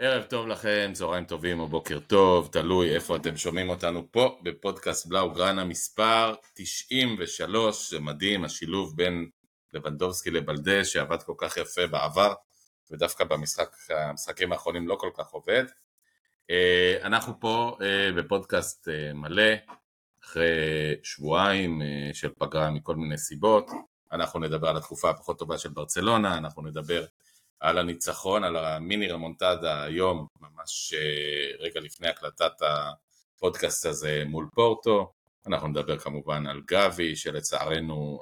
ערב טוב לכם, צהריים טובים או בוקר טוב, תלוי איפה אתם שומעים אותנו פה בפודקאסט בלאוגרנה מספר 93, זה מדהים, השילוב בין לבנדובסקי לבלדה שעבד כל כך יפה בעבר, ודווקא במשחקים האחרונים לא כל כך עובד. אנחנו פה בפודקאסט מלא, אחרי שבועיים של פגרה מכל מיני סיבות, אנחנו נדבר על התקופה הפחות טובה של ברצלונה, אנחנו נדבר על הניצחון, על המיני רמונטדה היום, ממש רגע לפני הקלטת הפודקאסט הזה מול פורטו, אנחנו נדבר כמובן על גבי, שלצערנו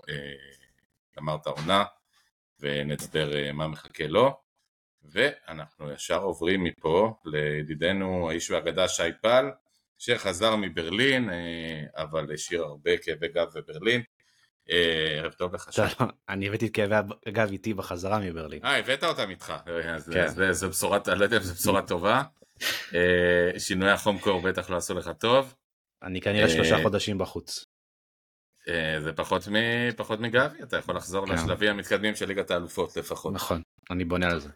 גמר את העונה, ונדבר מה מחכה לו, ואנחנו ישר עוברים מפה לידידנו האיש והאגדה שי פל, שחזר מברלין, אבל השאיר הרבה כאבי גב בברלין, ערב טוב לך שי. אני הבאתי את כאבי הגב איתי בחזרה מברלין. הבאת אותם איתך, זו בשורה טובה, שינוי החום קור בטח לא עשו לך טוב. אני כנראה 3 חודשים בחוץ. זה פחות מגבי, אתה יכול לחזור לשלבים המתקדמים של ליגת האלופות לפחות. נכון, אני בונה על זה.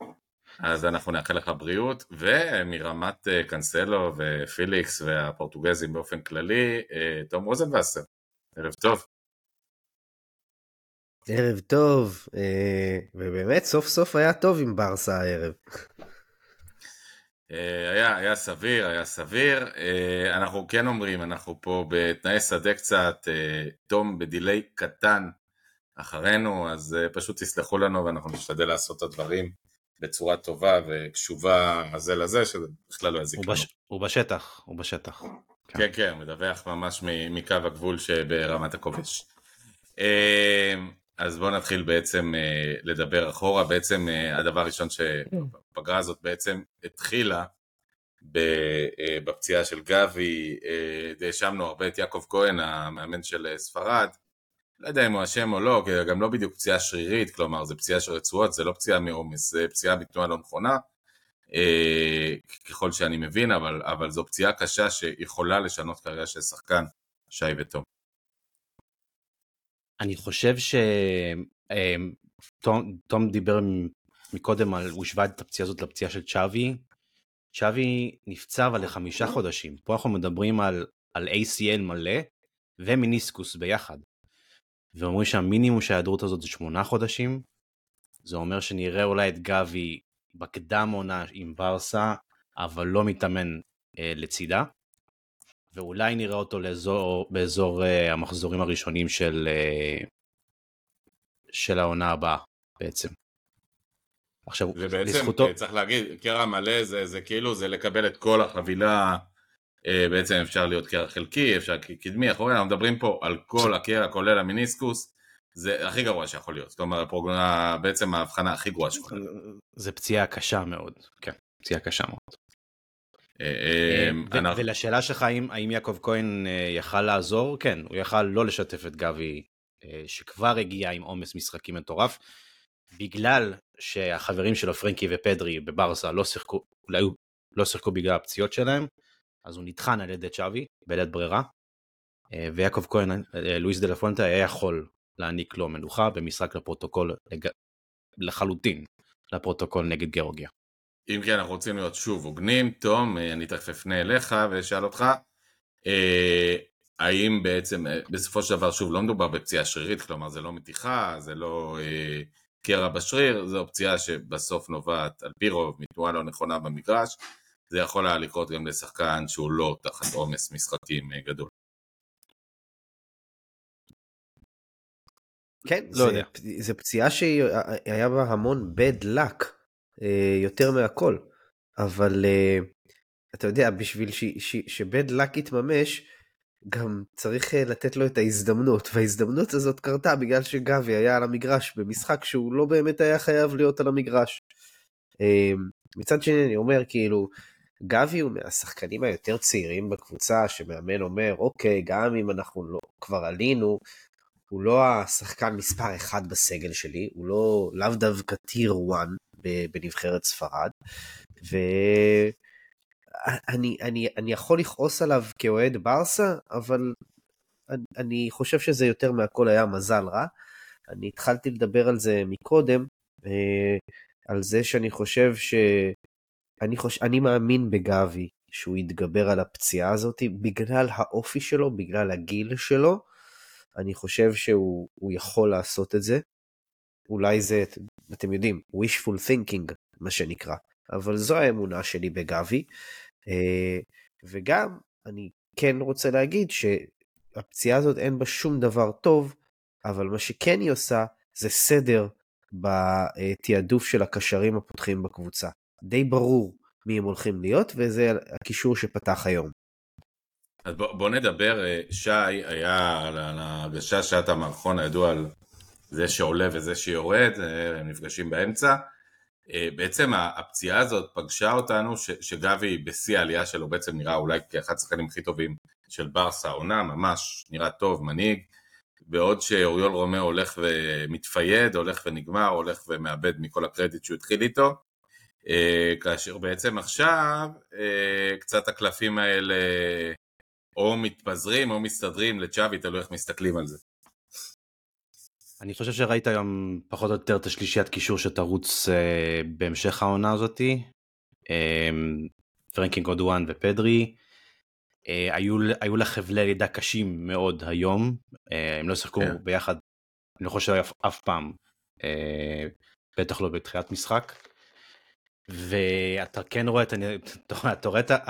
אז אנחנו נאחל לך בריאות, ומרמת קנסלו ופיליקס והפורטוגזים באופן כללי, תום רוזנבסר, ערב טוב. ערב טוב, ובאמת סוף סוף היה טוב עם ברסה הערב. היה סביר, אנחנו כן אומרים, אנחנו פה בתנאי שדה קצת, תום בדילי קטן אחרינו, אז פשוט תסלחו לנו ואנחנו נשתדל לעשות את הדברים בצורה טובה וקשובה הזה לזה, שזה בכלל לא יזיק לנו. הוא בשטח. כן, מדווח ממש מקו הגבול שברמת הכובש. אז בואו נתחיל בעצם לדבר אחורה, בעצם הדבר הראשון שהפגרה הזאת בעצם התחילה בפציעה של גבי, דשמנו הרבה את יעקב כהן, המאמן של ספרד, לא יודע אם הוא אשם או לא, גם לא בדיוק פציעה שרירית, כלומר זה פציעה של רצועות, זה לא פציעה מאומס, זה פציעה בתנועה לא נכונה, ככל שאני מבין, אבל זו פציעה קשה שיכולה לשנות קריירה של שחקן, שי וטום. אני חושב שתום דיבר מקודם על, הוא השווה את הפציעה הזאת לפציעה של צ'אבי, צ'אבי נפצע אבל ל5 חודשים, פה אנחנו מדברים על ACL מלא ומיניסקוס ביחד, ואומרים שהמינימום של ההיעדרות הזאת זה 8 חודשים, זה אומר שנראה אולי את גבי בקדם עונה עם ברסה, אבל לא מתאמן לצידה, ואולי נראה אותו באזור המחזורים הראשונים של העונה הבאה בעצם. עכשיו, ובעצם צריך להגיד, קרע מלא זה כאילו, זה לקבל את כל החבילה, בעצם אפשר להיות קרע חלקי, אפשר קדמי, אחורי, אנחנו מדברים פה על כל הקרע, כולל המיניסקוס, זה הכי גרוע שיכול להיות, זאת אומרת, בעצם ההבחנה הכי גרוע שיכול להיות. זה פציעה קשה מאוד, כן, פציעה קשה מאוד. ולשאלה שלך, האם יעקב כהן יכל לעזור? כן, הוא יכל לא לשתף את גבי, שכבר הגיע עם עומס משחקים מטורף, בגלל שהחברים שלו, פרנקי ופדרי בברסה, אולי לא שיחקו בגלל הפציעות שלהם, אז הוא נדחן על ידי צ'אבי, בלית ברירה, ויעקב כהן, לואיס דה לפונטה, היה יכול להעניק לו מנוחה במשחק לפרוטוקול, לחלוטין לפרוטוקול נגד גיאורגיה. אם כן, אנחנו רוצים להיות שוב הוגנים, תום, אני תכף אפנה אליך ושאל אותך, האם בעצם, בסופו של דבר, שוב, לא מדובר בפציעה שרירית, כלומר, זה לא מתיחה, זה לא קרע בשריר, זו פציעה שבסוף נובעת על פי רוב, מתנועה לא נכונה במגרש, זה יכול היה לקרות גם לשחקן שהוא לא תחת עומס משחקים גדול. כן, לא יודע. זה פציעה שהיה בה המון bad luck. יותר מהכל, אבל אתה יודע, בשביל שבד לק יתממש, גם צריך לתת לו את ההזדמנות, וההזדמנות הזאת קרתה בגלל שגבי היה על המגרש, במשחק שהוא לא באמת היה חייב להיות על המגרש. מצד שני אני אומר, כאילו, גבי הוא מהשחקנים היותר צעירים בקבוצה, שמאמן אומר, אוקיי, גם אם אנחנו לא, כבר עלינו, הוא לא השחקן מספר 1 בסגל שלי, הוא לא, לאו דווקא טיר 1, בנבחרת ספרד, ואני יכול לכעוס עליו כאוהד ברסה, אבל אני חושב שזה יותר מהכל היה מזל רע. אני התחלתי לדבר על זה מקודם, על זה שאני חושב אני מאמין בגבי שהוא יתגבר על הפציעה הזאת, בגלל האופי שלו, בגלל הגיל שלו, אני חושב שהוא יכול לעשות את זה, אולי זה, אתם יודעים, wishful thinking, מה שנקרא, אבל זו האמונה שלי בגבי, וגם אני כן רוצה להגיד שהפציעה הזאת אין בה שום דבר טוב, אבל מה שכן היא עושה זה סדר בתיעדוף של הקשרים הפותחים בקבוצה. די ברור מי הם הולכים להיות, וזה הקישור שפתח היום. אז בוא נדבר, שי, היה על ההגשה שעת המערכון הידוע על זה שעולה וזה שיורד, הם נפגשים באמצע. בעצם הפציעה הזאת פגשה אותנו שגבי בשיא העלייה שלו בעצם נראה אולי כאחד השחקנים הכי טובים של ברסה העונה, ממש נראה טוב, מנהיג, בעוד שאוריול רומאו הולך ומתפייד, הולך ונגמר, הולך ומאבד מכל הקרדיט שהוא התחיל איתו, כאשר בעצם עכשיו קצת הקלפים האלה או מתפזרים או מסתדרים לצ'אבי, תלוי איך מסתכלים על זה. אני חושב שראית היום פחות או יותר את השלישיית קישור שתרוץ בהמשך העונה הזאת, פרנקי גודואן ופדרי, היו לה חבלי לידה קשים מאוד היום, הם לא שחקו ביחד, אני לא חושב אף פעם, בטח לא בתחילת משחק, ואתה כן רואה,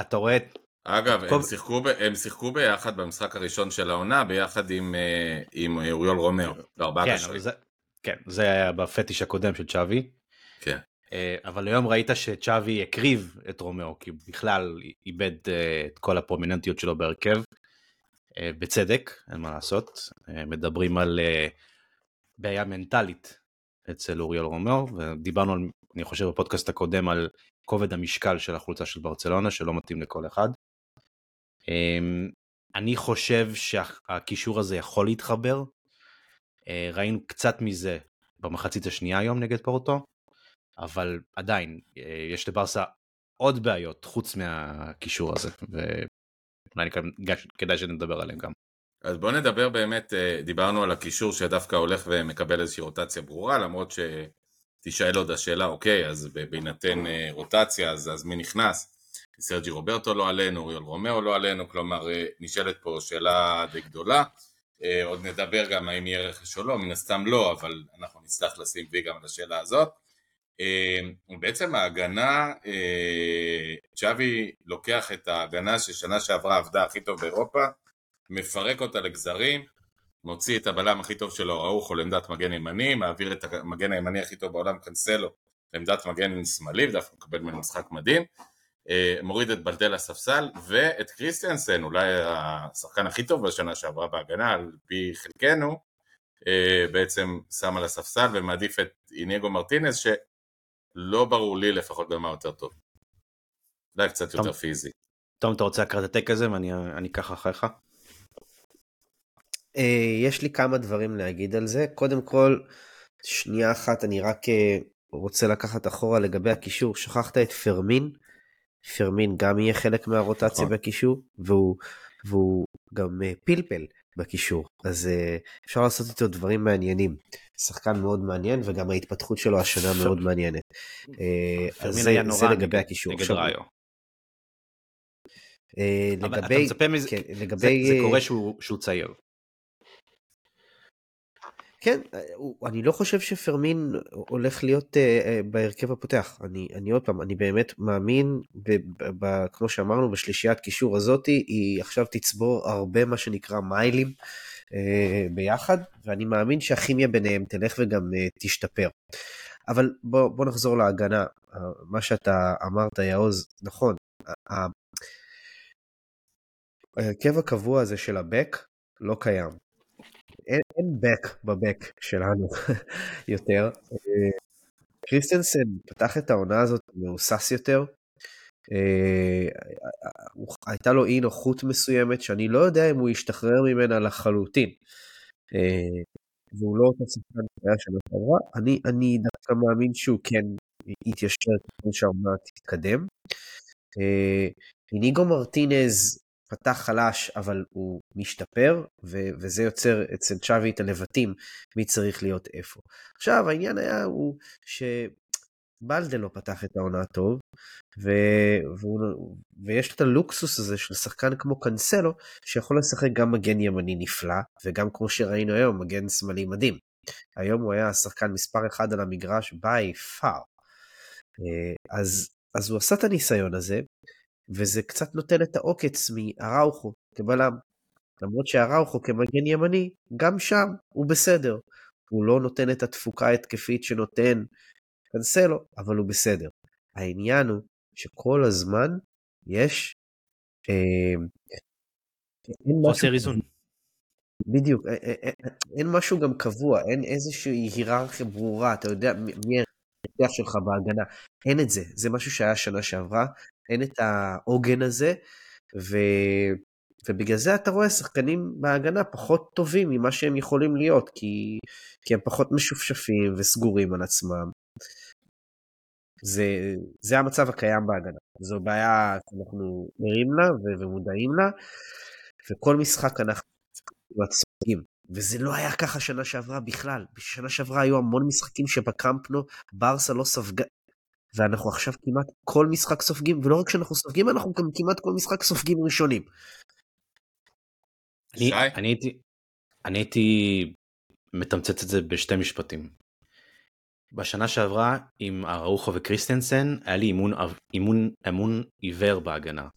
אתה רואה... אגב, הם שיחקו ביחד במשחק הראשון של העונה, ביחד עם אוריול רומאו, לארבעה קשרים. כן, זה היה בפטיש הקודם של צ'אבי. כן. אבל היום ראית שצ'אבי הקריב את רומאו, כי בכלל איבד את כל הפרומיננטיות שלו בהרכב, בצדק, אין מה לעשות, מדברים על בעיה מנטלית אצל אוריול רומאו, ודיברנו, אני חושב בפודקאסט הקודם, על כובד המשקל של החולצה של ברצלונה, שלא מתאים לכל אחד. אני חושב שהקישור הזה יכול להתחבר, ראינו קצת מזה במחצית השנייה היום נגד פורטו, אבל עדיין יש לברסה עוד בעיות חוץ מהקישור הזה, ואולי כדאי שנדבר עליהם גם. אז בואו נדבר באמת, דיברנו על הקישור שדווקא הולך ומקבל איזושהי רוטציה ברורה, למרות שתשאל עוד השאלה, אוקיי, אז בהינתן רוטציה, אז מי נכנס? סרג'י רוברטו לא עלינו, אוריול רומאו לא עלינו, כלומר נשאלת פה שאלה די גדולה, עוד נדבר גם האם יהיה רכש או לא, מן הסתם לא, אבל אנחנו נצטרך לשים וי גם על השאלה הזאת. בעצם ההגנה, צ'אבי לוקח את ההגנה ששנה שעברה עבדה הכי טוב באירופה, מפרק אותה לגזרים, מוציא את הבלם הכי טוב שלו, ראוך או לעמדת מגן ימני, מעביר את המגן הימני הכי טוב בעולם, קנסלו, לעמדת מגן שמאלי, ודווקא מקבל ממנו משחק מדהים, מוריד את בלדל הספסל, ואת קריסטיאנסן, אולי השחקן הכי טוב בשנה שעברה בהגנה, על פי חלקנו, בעצם שם על הספסל, ומעדיף את איניגו מרטינס, שלא ברור לי לפחות במה יותר טוב. אולי קצת יותר פיזי. תום, אתה רוצה לקראת הטק הזה, ואני אקח אחריך? יש לי כמה דברים להגיד על זה. קודם כל, שנייה אחת, אני רק רוצה לקחת אחורה לגבי הקישור. שכחת את פרמין, פרמין גם יהיה חלק מהרוטציה בקישור, והוא גם פלפל בקישור, אז אפשר לעשות איתו דברים מעניינים, שחקן מאוד מעניין, וגם ההתפתחות שלו השנה מאוד מעניינת, אז זה לגבי הקישור. אבל אתה מצפה מזה, זה קורה שהוא צעיר. כן, אני לא חושב שפרמין הולך להיות בהרכב הפותח, אני עוד פעם, אני באמת מאמין, כמו שאמרנו, בשלישיית קישור הזאת, היא עכשיו תצבור הרבה מה שנקרא מיילים ביחד, ואני מאמין שהכימיה ביניהם תלך וגם תשתפר. אבל בוא נחזור להגנה, מה שאתה אמרת יעוז, נכון, ההרכב הקבוע הזה של הבק לא קיים, אין בק בבק שלנו יותר. קריסטנסן פתח את העונה הזאת מאוסס יותר, הייתה לו אי נוחות מסוימת שאני לא יודע אם הוא ישתחרר ממנה לחלוטין, והוא לא אותה ספקן שהיה של התעברה, אני דווקא מאמין שהוא כן יתיישר כמו שהעונה תתקדם. איניגו מרטינז פתח חלש, אבל הוא משתפר, וזה יוצר אצל צ'אבי את הלבטים, מי צריך להיות איפה. עכשיו, העניין היה הוא, בלדה לא פתח את העונה טוב, ויש את הלוקסוס הזה של שחקן כמו קנסלו, שיכול לשחק גם מגן ימני נפלא, וגם כמו שראינו היום, מגן שמאלי מדהים. היום הוא היה השחקן מספר אחד על המגרש, by far. אז הוא עשה את הניסיון הזה, וזה קצת נותן את העוקץ מהראוכו כבלם, למרות שהראוכו כמגן ימני, גם שם הוא בסדר, הוא לא נותן את התפוקה ההתקפית שנותן קנסלו, אבל הוא בסדר. העניין הוא שכל הזמן יש חוסר איזון. בדיוק, אין משהו גם קבוע, אין איזושהי היררכיה ברורה, אתה יודע מי הרצח שלך בהגנה, אין את זה, זה משהו שהיה שנה שעברה, אין את העוגן הזה, ובגלל זה אתה רואה שחקנים בהגנה פחות טובים ממה שהם יכולים להיות, כי הם פחות משופשפים וסגורים על עצמם. זה המצב הקיים בהגנה, זו בעיה שאנחנו נראים לה ומודעים לה, וכל משחק אנחנו מצויים, וזה לא היה ככה שנה שעברה בכלל, בשנה שעברה היו המון משחקים שבקמפנו ברסה לא ספגה, ואנחנו עכשיו כמעט כל משחק סופגים, ולא רק שאנחנו סופגים, אנחנו גם כמעט כל משחק סופגים ראשונים. אני הייתי מתמצת את זה בשתי משפטים. בשנה שעברה עם אראוחו וקריסטנסן, היה לי אמון עיוור בהגנה.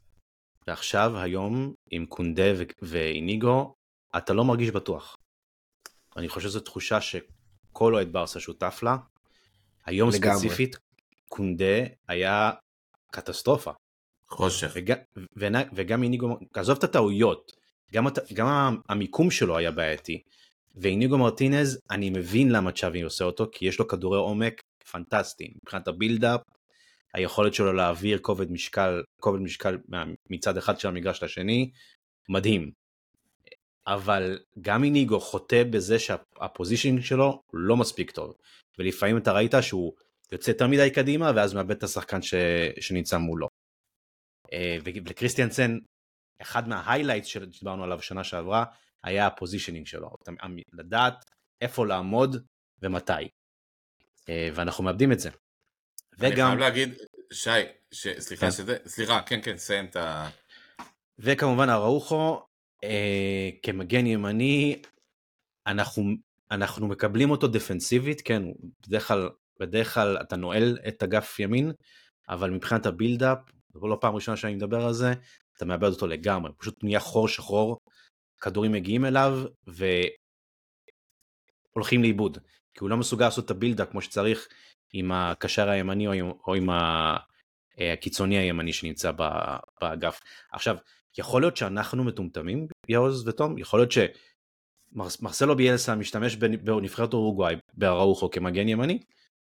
ועכשיו, היום, עם קונדה ואיניגו, אתה לא מרגיש בטוח. אני חושב שזו תחושה שכל אוהד ברסה שותף לה. היום ספציפית, קונדה היה קטסטרופה. חושך. וגם איניגו, עזוב את הטעויות, גם המיקום שלו היה בעייתי. ואיניגו מרטינז, אני מבין למה צ'אבי עושה אותו, כי יש לו כדורי עומק פנטסטיים, מבחינת הבילדאפ, היכולת שלו להעביר כובד משקל מצד אחד של המגרש לשני, מדהים. אבל גם איניגו חוטא בזה שהפוזישן שלו לא מספיק טוב, ולפעמים אתה ראית שהוא יוצא תמידי קדימה, ואז מאבד את השחקן שנמצא מולו. ולקריסטיאנסן, אחד מההיילייטס שדיברנו עליו שנה שעברה, היה הפוזישנינג שלו, לדעת איפה לעמוד ומתי, ואנחנו מאבדים את זה. אני חייב להגיד, שי, סליחה, כן, סיים את ה... וכמובן אראוחו, כמגן ימני, אנחנו מקבלים אותו דפנסיבית, כן, בדרך כלל אתה נועל את אגף ימין, אבל מבחינת הבילדאפ, לא פעם ראשונה שאני מדבר על זה, אתה מאבד אותו לגמרי, פשוט נהיה חור שחור, כדורים מגיעים אליו, והולכים לאיבוד, כי הוא לא מסוגל לעשות את הבילדה כמו שצריך, עם הקשר הימני או עם הקיצוני הימני שנמצא באגף. עכשיו, יכול להיות שאנחנו מטומטמים, יאוז וטום, יכול להיות שמרסלו ביאלסה משתמש בנבחרת אורוגוואי, באראוחו כמגן ימני,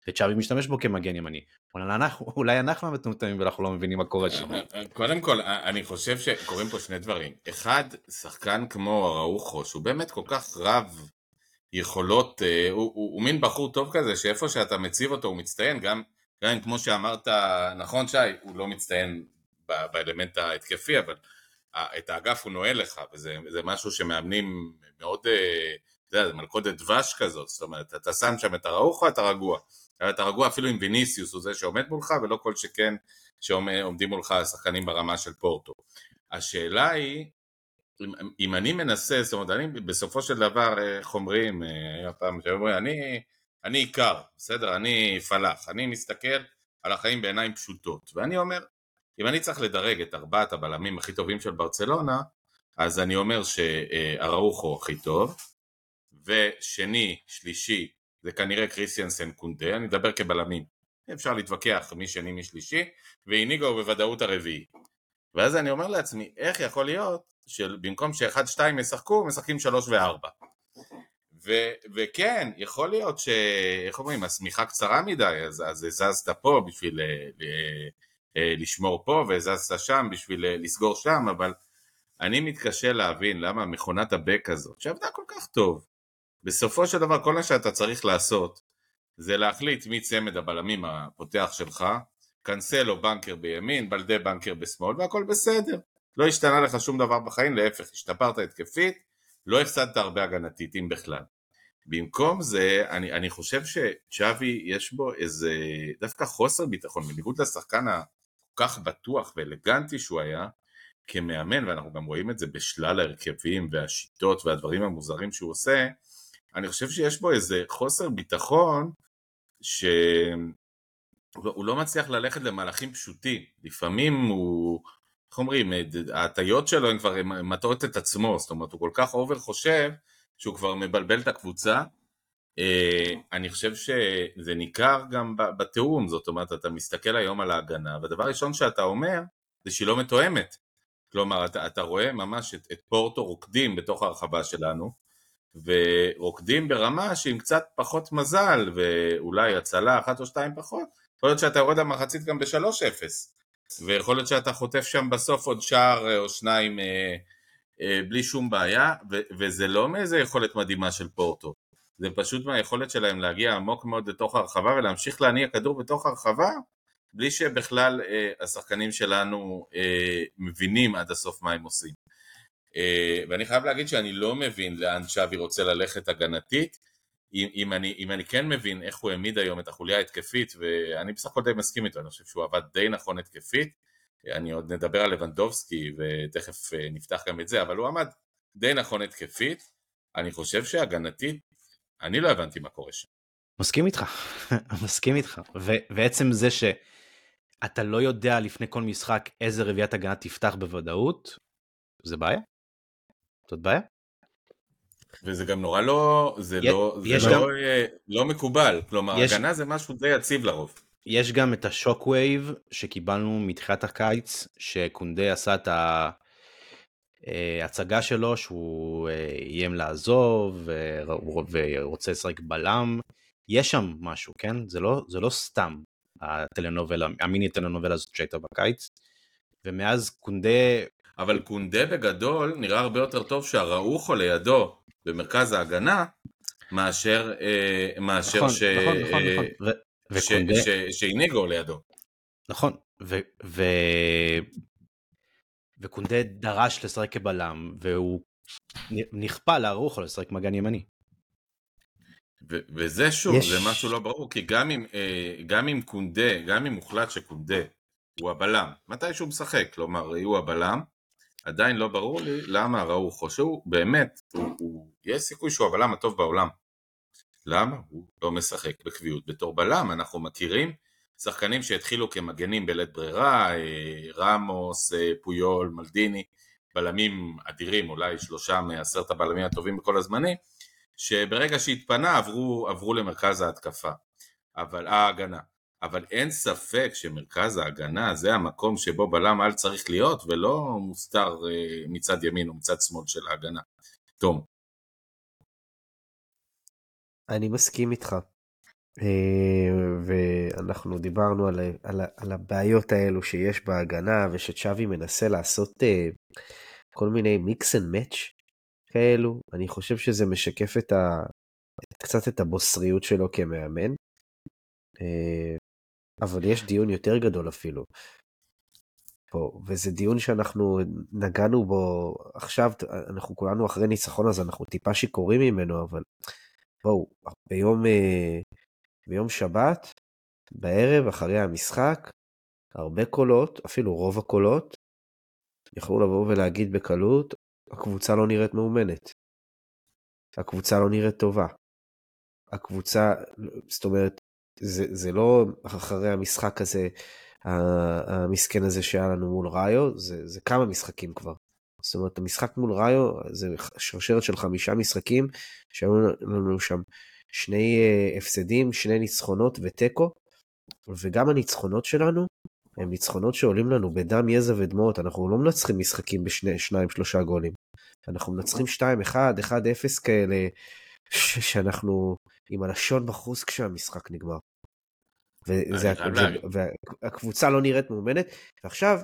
וצ'אבי משתמש בו כמגן ימני. אולי אנחנו המטומטמים ואנחנו לא מבינים מה קורה שם. קודם כל, אני חושב שקוראים פה שני דברים. אחד, שחקן כמו אראוחו, שהוא באמת כל כך רב יכולות, הוא מין בחור טוב כזה, שאיפה שאתה מציב אותו הוא מצטיין, גם כמו שאמרת, נכון שי, הוא לא מצטיין באלמנט ההתקפי, אבל את האגף הוא נועל לך, וזה משהו שמאמנים מאוד... זה מלכודת דבש כזאת, זאת אומרת, אתה שם שם את הראוחו, אתה רגוע. אתה רגוע אפילו עם ויניסיוס, הוא זה שעומד מולך, ולא כל שכן שעומדים מולך השחקנים ברמה של פורטו. השאלה היא, אם אני מנסה, זאת אומרת, אני בסופו של דבר חומרים, אני עיקר, בסדר? אני פלח, אני מסתכל על החיים בעיניים פשוטות, ואני אומר, אם אני צריך לדרג את ארבעת הבלמים הכי טובים של ברצלונה, אז אני אומר שהראוחו הכי טוב, ושני, שלישי, זה כנראה קריסטיאנסן קונדה, אני מדבר כבלמים, אפשר להתווכח מי שני, מי שלישי, ואיניגו בוודאות הרביעי. ואז אני אומר לעצמי, איך יכול להיות, שבמקום שאחד, שתיים משחקו, משחקים 3 ו-4. וכן, יכול להיות ש... איך אומרים, הסמיכה קצרה מדי, אז הזזת פה בשביל לשמור פה, והזזת שם בשביל לסגור שם, אבל אני מתקשה להבין למה מכונת הבק הזאת, שעבדה כל כך טוב, בסופו של דבר, כל מה שאתה צריך לעשות, זה להחליט מי צמד הבלמים הפותח שלך, קנסלו בנקר בימין, בלדה בנקר בשמאל, והכל בסדר. לא השתנה לך שום דבר בחיים, להפך, השתפרת התקפית, לא הפסדת הרבה הגנתית, אם בכלל. במקום זה, אני חושב שצ'אבי יש בו איזה דווקא חוסר ביטחון, בניגוד לשחקן הכל כך בטוח ואלגנטי שהוא היה כמאמן, ואנחנו גם רואים את זה בשלל ההרכבים והשיטות והדברים המוזרים שהוא עושה. אני חושב שיש בו איזה חוסר ביטחון שהוא לא מצליח ללכת למהלכים פשוטים, לפעמים הוא, איך אומרים, ההטיות שלו הן כבר מטעות את עצמו, זאת אומרת הוא כל כך אובר חושב שהוא כבר מבלבל את הקבוצה. אני חושב שזה ניכר גם בתאום, זאת אומרת אתה מסתכל היום על ההגנה, והדבר הראשון שאתה אומר זה שהיא לא מתואמת, כלומר אתה רואה ממש את פורטו רוקדים בתוך הרחבה שלנו, ורוקדים ברמה שעם קצת פחות מזל, ואולי הצלה אחת או שתיים פחות, יכול להיות שאתה יורד למחצית גם ב-3-0, ויכול להיות שאתה חוטף שם בסוף עוד שער או שניים בלי שום בעיה, וזה לא מאיזה יכולת מדהימה של פורטו, זה פשוט מהיכולת שלהם להגיע עמוק מאוד לתוך הרחבה, ולהמשיך להניע כדור בתוך הרחבה, בלי שבכלל השחקנים שלנו מבינים עד הסוף מה הם עושים. ואני חייב להגיד שאני לא מבין לאן צ'אבי רוצה ללכת הגנתית, אם אני כן מבין איך הוא העמיד היום את החוליה ההתקפית, ואני בסך הכל די מסכים איתו, אני חושב שהוא עבד די נכון התקפית, אני עוד נדבר על לבנדובסקי ותכף נפתח גם את זה, אבל הוא עמד די נכון התקפית, אני חושב שהגנתית, אני לא הבנתי מה קורה שם. מסכים איתך, מסכים איתך, ובעצם זה שאתה לא יודע לפני כל משחק איזה רביעת הגנה תפתח בוודאות, זה בעיה? זאת בעיה? וזה גם נורא לא, זה לא מקובל, כלומר הגנה זה משהו די יציב לרוב. יש גם את השוק ווייב שקיבלנו מתחילת הקיץ, שקונדה עשה את ההצגה שלו, שהוא איים לעזוב ורוצה לשחק בלם, יש שם משהו, כן? זה לא סתם הטלנובלה, המיני טלנובלה הזאת שהייתה בקיץ, ומאז קונדה... אבל קונדה בגדול נראה הרבה יותר טוב שהראוחו לידו במרכז ההגנה, מאשר שהיניגו לידו. נכון, וקונדה דרש לשחק בלם, והוא נכפה להראוחו לשחק מגן ימני. וזה שוב, זה משהו לא ברור, כי גם אם קונדה, גם אם מוחלט שקונדה, הוא הבלם, מתי שהוא משחק, כלומר, הוא הבלם, עדיין לא ברור לי למה הראוחו, שהוא באמת, יש סיכוי שהוא הבלם הטוב בעולם, למה? הוא לא משחק בקביעות, בתור בלם אנחנו מכירים, שחקנים שהתחילו כמגנים בלית ברירה, רמוס, פויול, מלדיני, בלמים אדירים, אולי 3 מ10 הבלמים הטובים בכל הזמנים, שברגע שהתפנה עברו למרכז ההתקפה, אבל ההגנה, אבל אין ספק שמרכז ההגנה זה המקום שבו בלם על צריך להיות, ולא מוסתר מצד ימין או מצד שמאל של ההגנה. תום. אני מסכים איתך. ואנחנו דיברנו על הבעיות האלו שיש בהגנה, ושצ'אבי מנסה לעשות כל מיני מיקס אנד מאץ' כאלו. אני חושב שזה משקף קצת את הבוסריות שלו כמאמן. אבל יש דיון יותר גדול אפילו פה, וזה דיון שאנחנו נגענו בו עכשיו, אנחנו כולנו אחרי ניצחון, אז אנחנו טיפה שיקורים ממנו, אבל בואו, ביום שבת, בערב, אחרי המשחק, הרבה קולות, אפילו רוב הקולות, יכלו לבוא ולהגיד בקלות, הקבוצה לא נראית מאומנת, הקבוצה לא נראית טובה, הקבוצה, זאת אומרת, זה לא אחרי המשחק הזה, המסכן הזה שהיה לנו מול ראיו, זה כמה משחקים כבר. זאת אומרת, המשחק מול ראיו, זה שרשרת של 5 משחקים, שהיו לנו שם 2 הפסדים, 2 ניצחונות וטקו, וגם הניצחונות שלנו, הם ניצחונות שעולים לנו בדם, יזע ודמעות, אנחנו לא מנצחים משחקים ב2-3 גולים, אנחנו מנצחים 2-1, 1-0 כאלה, שאנחנו עם הלשון בחוץ כשהמשחק נגמר. והקבוצה לא נראית מאומנת, ועכשיו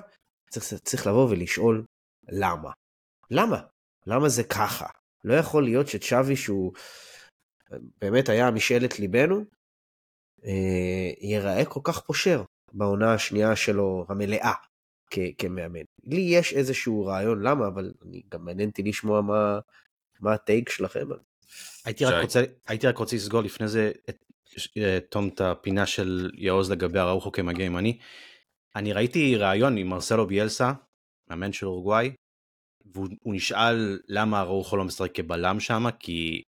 צריך לבוא ולשאול למה? למה? למה זה ככה? לא יכול להיות שצ'אבי שהוא באמת היה משאלת ליבנו, ייראה כל כך פושר בעונה השנייה שלו המלאה כמאמן. לי יש איזשהו רעיון למה, אבל אני גם מעניינתי לשמוע מה הטייק שלכם על זה. הייתי רק רוצה לסגור לפני זה תום את הפינה של יעוז לגבי הראוחו כמגן ימני. אני ראיתי ראיון עם מרסלו ביאלסה, מאמן של אורוגוואי, והוא נשאל למה הראוחו לא משחק כבלם שם, כי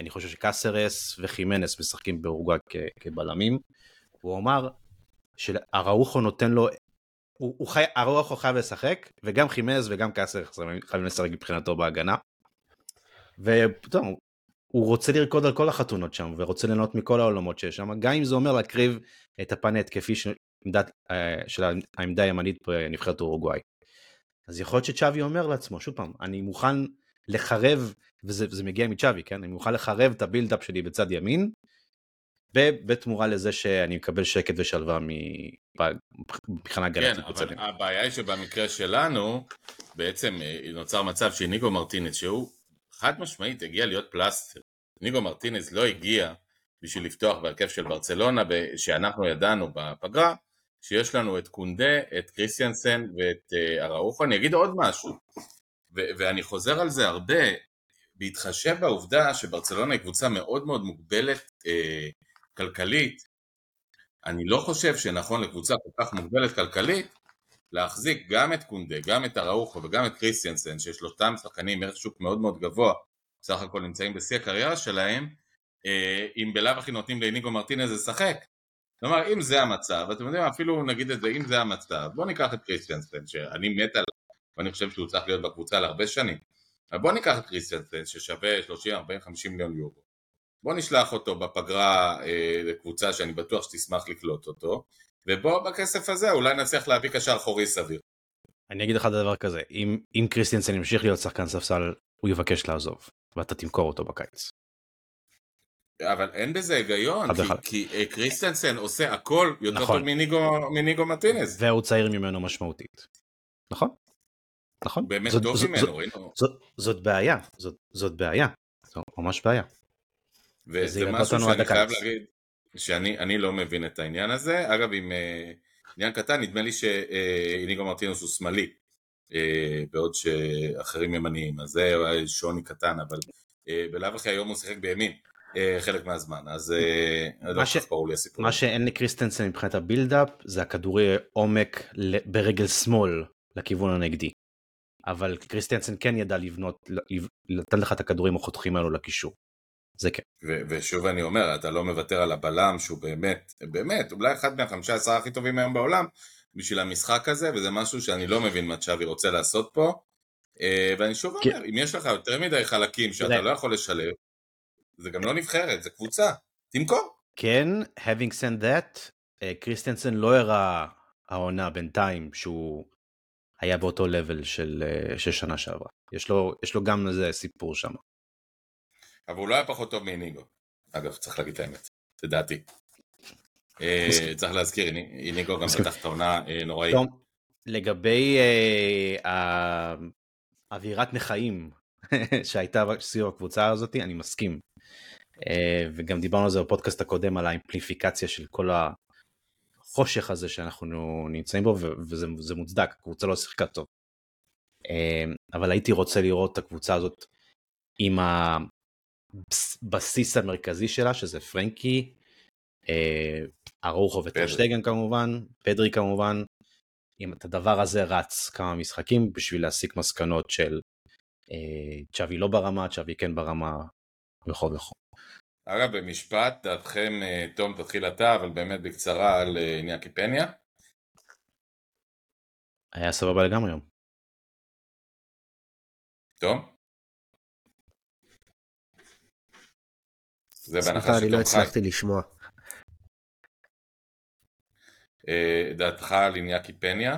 אני חושב שקסרס וחימנס משחקים באורוגוואי כבלמים. הוא אמר שהראוחו נותן לו, הראוחו חייב לשחק, וגם חימנס וגם קסרס חייבים לשחק מבחינתו בהגנה. ופתאום הוא רוצה לרקוד על כל החתונות שם, ורוצה ליהנות מכל העולמות שיש שם, גם אם זה אומר להקריב את הפן ההתקפי של העמדה הימנית בנבחרת אורוגוואי. אז יכול להיות שצ'אבי אומר לעצמו, שוב פעם, אני מוכן לחרב, וזה מגיע מצ'אבי, כן? אני מוכן לחרב את הבילדאפ שלי בצד ימין, בתמורה לזה שאני מקבל שקט ושלווה מבחינה גנטית בצדים. הבעיה היא שבמקרה שלנו, בעצם נוצר מצב שניקו מרטינס, שהוא חד משמעית הגיע להיות פלסטר. ניגו מרטינז לא הגיע בשביל לפתוח בהרכב של ברצלונה, שאנחנו ידענו בפגרה, שיש לנו את קונדה, את קריסטיאנסן ואת הראוחו. אני אגיד עוד משהו, ואני חוזר על זה הרבה, בהתחשב בעובדה שברצלונה היא קבוצה מאוד מאוד מוגבלת כלכלית. אני לא חושב שנכון לקבוצה כל כך מוגבלת כלכלית, להחזיק גם את קונדה, גם את הראוחו וגם את קריסטיאנסן, ששלושתם שחקנים ערך שוק מאוד מאוד גבוה, בסך הכל נמצאים בשיא הקריירה שלהם, אם בלאו הכי נותנים לאיניגו מרטינז לשחק. זאת אומרת, אם זה המצב, אתם יודעים, אפילו נגיד את זה, אם זה המצב, בוא ניקח את קריסטיאנסן, שאני מת עליו, ואני חושב שהוא צריך להיות בקבוצה להרבה שנים, אבל בוא ניקח את קריסטיאנסן, ששווה 30, 40, 50 מיליון יורו. בוא נשלח אותו בפגרה לקבוצה שאני בטוח שתשמח לקלוט אותו, ובוא בכסף הזה אולי נצליח להביא קשר אחורי סביר. אני אגיד לך דבר כזה, אם קריסטיאנסן ימשיך להיות שחקן ספסל, הוא יבקש לעזוב, ואתה תמכור אותו בקיץ. אבל אין בזה היגיון, כי קריסטיאנסן עושה הכל יותר טוב מניגו מרטינז. והוא צעיר ממנו משמעותית. נכון? נכון? באמת טוב ממנו, ראינו. זאת בעיה, זאת בעיה. זאת ממש בעיה. וזה משהו שאני חייב להגיד, שאני לא מבין את העניין הזה. אגב, עם עניין קטן, נדמה לי שאיניגו מרטינס הוא שמאלי, בעוד שאחרים ימניים, אז זה שוני קטן, אבל בלאו הכי היום הוא שיחק בימין חלק מהזמן, אז לא כך ברור לי הסיפור. מה שאין לקריסטנסן מבחינת הבילדאפ, זה הכדורי עומק ברגל שמאל לכיוון הנגדי, אבל קריסטנסן כן ידע לבנות, לתת לך את הכדורים החותכים האלו לקישור. ושוב אני אומר, אתה לא מוותר על הבלם שהוא באמת, אולי אחד מה-15 הכי טובים היום בעולם בשביל המשחק הזה, וזה משהו שאני לא מבין מה צ'אבי רוצה לעשות פה. ואני שוב אומר, אם יש לך יותר מדי חלקים שאתה לא יכול לשלב, זה גם לא נבחרת, זה קבוצה, תמכור. כן, having said that, קריסטיאנסן לא הראה העונה בינתיים שהוא היה באותו לבל של שנה שעברה. יש לו גם איזה סיפור שם, אבל הוא לא היה פחות טוב מאיניגו. אגב, צריך להגיד את האמת, זה דעתי. צריך להזכיר, איניגו גם פתח את העונה נוראית. לגבי אווירת נחיים שהייתה סביב הקבוצה הזאת, אני מסכים. וגם דיברנו על זה בפודקאסט הקודם, על האימפליפיקציה של כל החושך הזה שאנחנו נמצאים בו, וזה מוצדק, הקבוצה לא שיחקה טוב. אבל הייתי רוצה לראות את הקבוצה הזאת עם הבסיס המרכזי שלה, שזה פרנקי, ארוחו וטרשטגן כמובן, פדרי כמובן, אם את הדבר הזה רץ כמה משחקים, בשביל להסיק מסקנות של צ'אבי לא ברמה, צ'אבי כן ברמה, וכו' וכו'. אגב, במשפט, דעתכם, תום, תתחיל אתה, אבל באמת בקצרה על ניאקי פניה. היה סבבה לגמרי היום. תום? סליחה, אני לא הצלחתי לשמוע. דעתך על איניאקי פניה?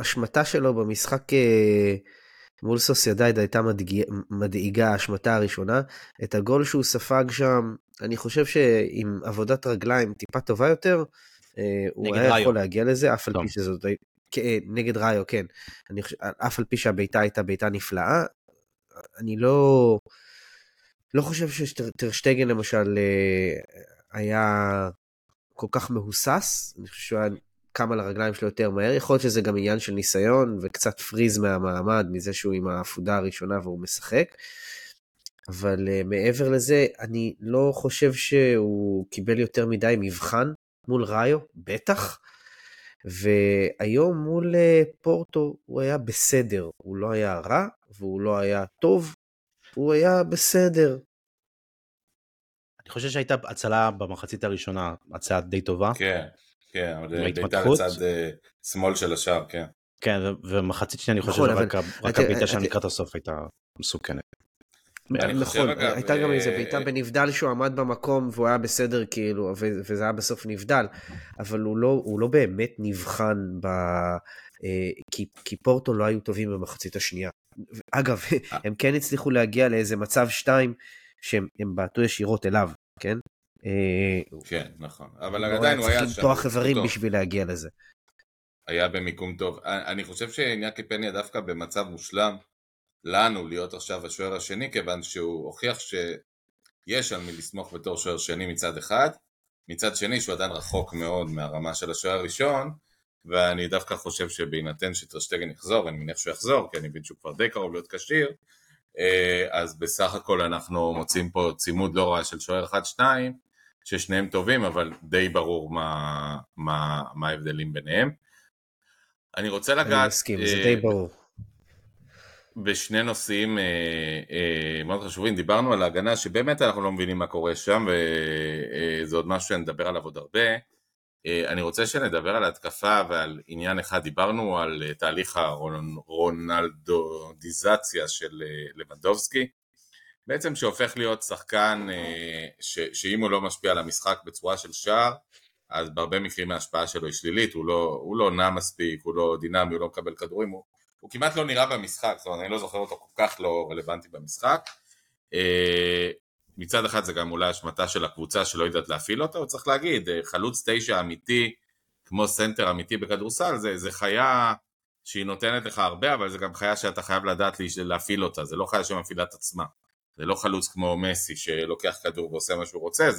השמטה שלו במשחק מול סוסיידד הייתה מדאיגה, השמטה הראשונה. את הגול שהוא ספג שם, אני חושב שעם עבודת רגליים טיפה טובה יותר, הוא היה יכול להגיע לזה, אף על פי שזאת נגד ראיו, כן. אף על פי שהביתה הייתה ביתה נפלאה, אני לא חושב שטרשטגן למשל היה כל כך מהוסס, אני חושב שהוא היה קם על הרגליים שלו יותר מהר, יכול להיות שזה גם עניין של ניסיון, וקצת פריז מהמעמד, מזה שהוא עם העפודה הראשונה והוא משחק, אבל מעבר לזה, אני לא חושב שהוא קיבל יותר מדי מבחן מול ראיו, בטח, והיום מול פורטו הוא היה בסדר, הוא לא היה רע, והוא לא היה טוב, הוא היה בסדר. אני חושב שהייתה הצלה במחצית הראשונה, הצעה די טובה. כן, כן, אבל הייתה לצד שמאל של השאר, כן. כן, ומחצית שנייה אני חושב שרק הביתה שם לקראת הסוף הייתה מסוכנת. נכון, הייתה גם איזה ביתה בנבדל שהוא עמד במקום והוא היה בסדר כאילו, וזה היה בסוף נבדל, אבל הוא לא באמת נבחן, כי פורטו לא היו טובים במחצית השנייה. אגב, הם כן הצליחו להגיע לאיזה מצב 2, שהם בעטו ישירות אליו, כן? כן, נכון. אבל עדיין הוא היה שם. צריכים תוח איברים בשביל להגיע לזה. היה במיקום טוב. אני חושב שאיניאקי פניה דווקא במצב מושלם, לנו להיות עכשיו השוער השני, כיוון שהוא הוכיח שיש על מי לסמוך בתור שוער שני מצד אחד, מצד שני שהוא עדיין רחוק מאוד מהרמה של השוער הראשון, ואני דווקא חושב שבהינתן שטרשטגן יחזור, אני מניח שהוא יחזור, כי אני מבין שהוא כבר די קרוב להיות קשיר, אז בסך הכל אנחנו מוצאים פה צימוד לא רע של שוער 1-2, ששניהם טובים, אבל די ברור מה ההבדלים ביניהם. אני רוצה לגעת... מסכים, זה די ברור. בשני נושאים מאוד חשובים, דיברנו על ההגנה, שבאמת אנחנו לא מבינים מה קורה שם, וזה עוד משהו שנדבר עליו עוד הרבה. אני רוצה שנדבר על ההתקפה ועל עניין אחד, דיברנו על תהליך הרונלדודיזציה של לבנדובסקי, בעצם שהופך להיות שחקן שאם הוא לא משפיע על המשחק בצורה של שער, אז בהרבה מקרים ההשפעה שלו היא שלילית, הוא לא נע מספיק, הוא לא דינמי, הוא לא מקבל כדורים, הוא כמעט לא נראה במשחק, זאת אומרת, אני לא זוכר אותו כל כך לא רלוונטי במשחק, מצד אחד זה גם אולי השמטה של הקבוצה שלא יודעת להפעיל אותה, הוא צריך להגיד, חלוץ 9 אמיתי, כמו סנטר אמיתי בכדורסל, זה חיה שהיא נותנת לך הרבה, אבל זה גם חיה שאתה חייב לדעת להפעיל אותה, זה לא חיה שמפעילה את עצמה, זה לא חלוץ כמו מסי שלוקח כדור ועושה מה שהוא רוצה,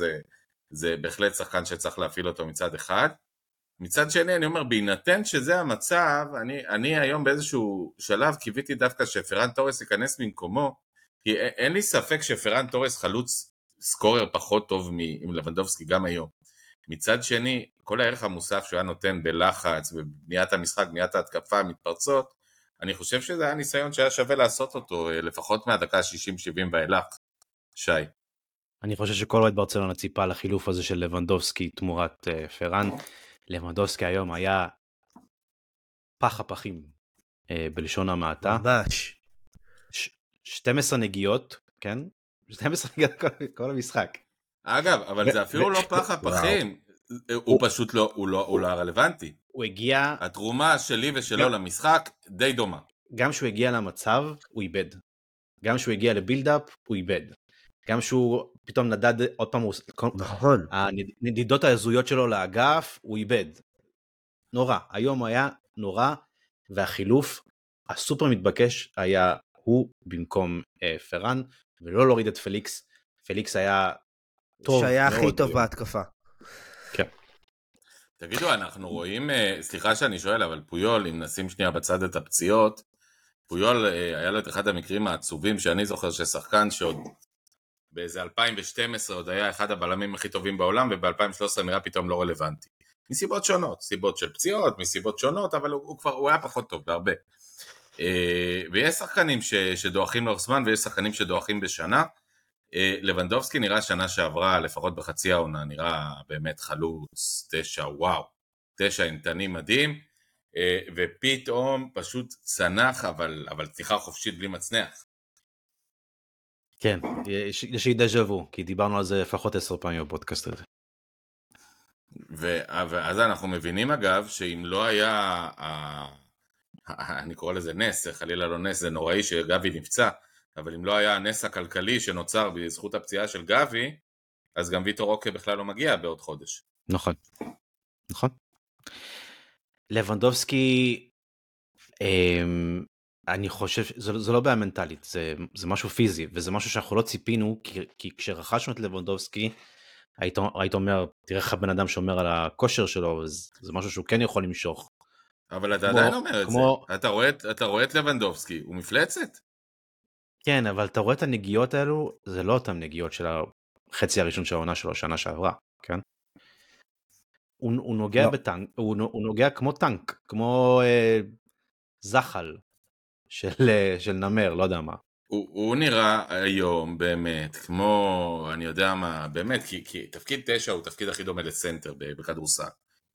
זה בהחלט שחקן שצריך להפעיל אותו מצד אחד, מצד שני אני אומר, בהינתן שזה המצב, אני היום באיזשהו שלב קיוויתי דווקא שפרן תורס ייכנס במקומו, כי אין לי ספק שפרן תורס חלוץ סקורר פחות טוב מלבנדובסקי גם היום. מצד שני, כל הערך המוסף שהוא היה נותן בלחץ, בבניית המשחק, בניית ההתקפה, מתפרצות, אני חושב שזה היה ניסיון שהיה שווה לעשות אותו, לפחות מהדקה 60-70 ואילך. שי. אני חושב שכל עוד ברצלונה ציפה לחילוף הזה של לבנדובסקי תמורת פרן. לבנדובסקי היום היה פח הפחים בלשון המעטה. ממש. 12 נגיעות, כן? 12 נגיעות כל המשחק. אגב, אבל זה אפילו לא פח הפחים, הוא פשוט לא רלוונטי. הוא הגיע... התרומה שלי ושלו למשחק די דומה. גם שהוא הגיע למצב, הוא איבד. גם שהוא הגיע לבילדאפ, הוא איבד. גם שהוא פתאום נדד, עוד פעם הוא... נכון. הנדידות האזויות שלו לאגף, הוא איבד. נורא. היום היה נורא, והחילוף הסופר מתבקש היה... הוא במקום פרן, ולא להוריד את פליקס. פליקס היה טוב. שהיה הכי טוב בהתקפה. כן. תגידו, אנחנו רואים, סליחה שאני שואל, אבל פויול, אם נשים שנייה בצד את הפציעות, פויול היה לו את אחד המקרים העצובים, שאני זוכר ששחקן שעוד באיזה 2012 עוד היה אחד הבלמים הכי טובים בעולם, וב-2013 נראה פתאום לא רלוונטי. מסיבות שונות, סיבות של פציעות, מסיבות שונות, אבל הוא היה פחות טוב בהרבה. ויש שחקנים שדואחים לאורך זמן, ויש שחקנים שדואחים בשנה. לבנדובסקי נראה שנה שעברה, לפחות בחצי העונה, נראה באמת חלוץ, 9, וואו, 9 אינטני מדהים, ופתאום פשוט צנח, אבל פתיחה חופשית בלי מצנח. כן, יש לי דז'ה וו, כי דיברנו על זה לפחות 10 פעמים בפודקאסט הזה. ואז אנחנו מבינים אגב, שאם לא היה... אני קורא לזה נס, חלילה לא נס, זה נוראי שגבי נפצע, אבל אם לא היה הנס הכלכלי שנוצר בזכות הפציעה של גבי, אז גם ויטור אוקה בכלל לא מגיע בעוד חודש. נכון, נכון. לבנדובסקי, אני חושב, זה לא בעיה מנטלית, זה משהו פיזי, וזה משהו שאנחנו לא ציפינו, כי כשרכשנו את לבנדובסקי, היית אומר, תראה לך בן אדם שאומר על הכושר שלו, זה משהו שהוא כן יכול למשוך. אבל אתה עדיין אומר את זה. אתה רואה את לבנדובסקי, הוא מפלצת. כן, אבל אתה רואה את הנגיעות האלו, זה לא אותן נגיעות של החצי הראשון של העונה שלו, שנה שעברה, כן? הוא נוגע בטנק, הוא נוגע כמו טנק, כמו זחל של נמר, לא יודע מה. הוא נראה היום באמת כמו, אני יודע מה, באמת, כי תפקיד 9 הוא תפקיד הכי דומה לסנטר בכדורסל.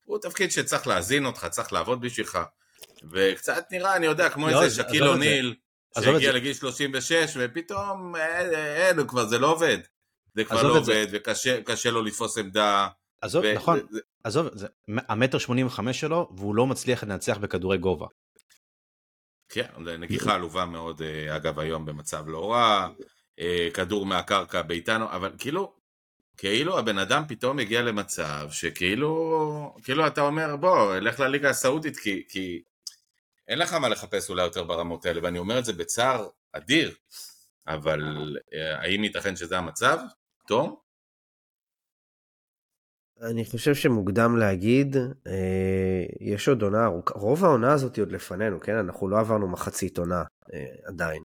הוא תפקיד שצריך להזין אותך, צריך לעבוד בשבילך, וקצת נראה, אני יודע, כמו איזה שקיל אוניל, שהגיע לגיל 36, ופתאום, אין, כבר זה לא עובד. זה כבר לא עובד, וקשה לו לתפוס עמדה. נכון, עזוב, המטר 85 שלו, והוא לא מצליח לנצח בכדורי גובה. כן, נגיחה עלובה מאוד, אגב, היום במצב לא רע, כדור מהקרקע ביתנו, אבל כאילו הבן אדם פתאום הגיע למצב שכאילו אתה אומר, בוא, אלך לליגה הסעודית, כי אין לך מה לחפש אולי יותר ברמות האלה, ואני אומר את זה בצער אדיר, אבל האם ייתכן שזה המצב? תום? אני חושב שמוקדם להגיד, יש עוד עונה, רוב העונה הזאת עוד לפנינו, כן? אנחנו לא עברנו מחצית עונה עדיין,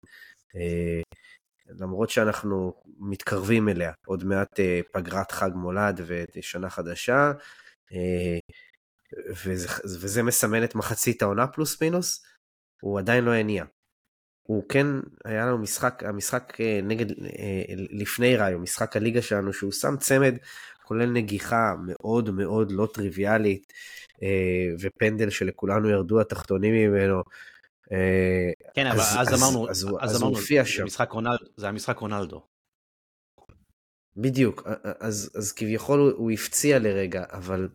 למרות שאנחנו מתקרבים אליה, עוד מעט פגרת חג מולד ושנה חדשה, וזה מסמן את מחצית העונה פלוס מינוס, הוא עדיין לא הניע. הוא כן, היה לנו המשחק נגד, לפני ראיו, משחק הליגה שלנו, שהוא שם צמד, כולל נגיחה מאוד מאוד לא טריוויאלית, ופנדל שלכולנו ירדו התחתונים ממנו. כן, אבל אז אמרנו, זה המשחק רונלדו. בדיוק, אז כביכול הוא הפציע לרגע, אבל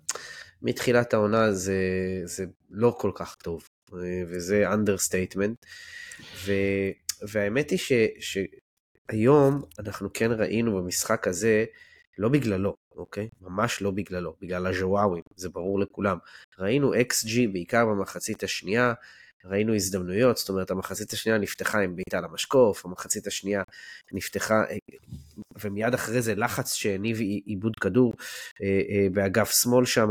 מתחילת העונה זה לא כל כך טוב, וזה understatement, והאמת היא שהיום אנחנו כן ראינו במשחק הזה, לא בגללו, אוקיי? ממש לא בגללו, בגלל הז'וואוים, זה ברור לכולם. ראינו XG בעיקר במחצית השנייה, ראינו הזדמנויות, זאת אומרת, המחצית השנייה נפתחה עם בעיטה למשקוף, המחצית השנייה נפתחה, ומיד אחרי זה לחץ שהניב עיבוד כדור באגף שמאל שם,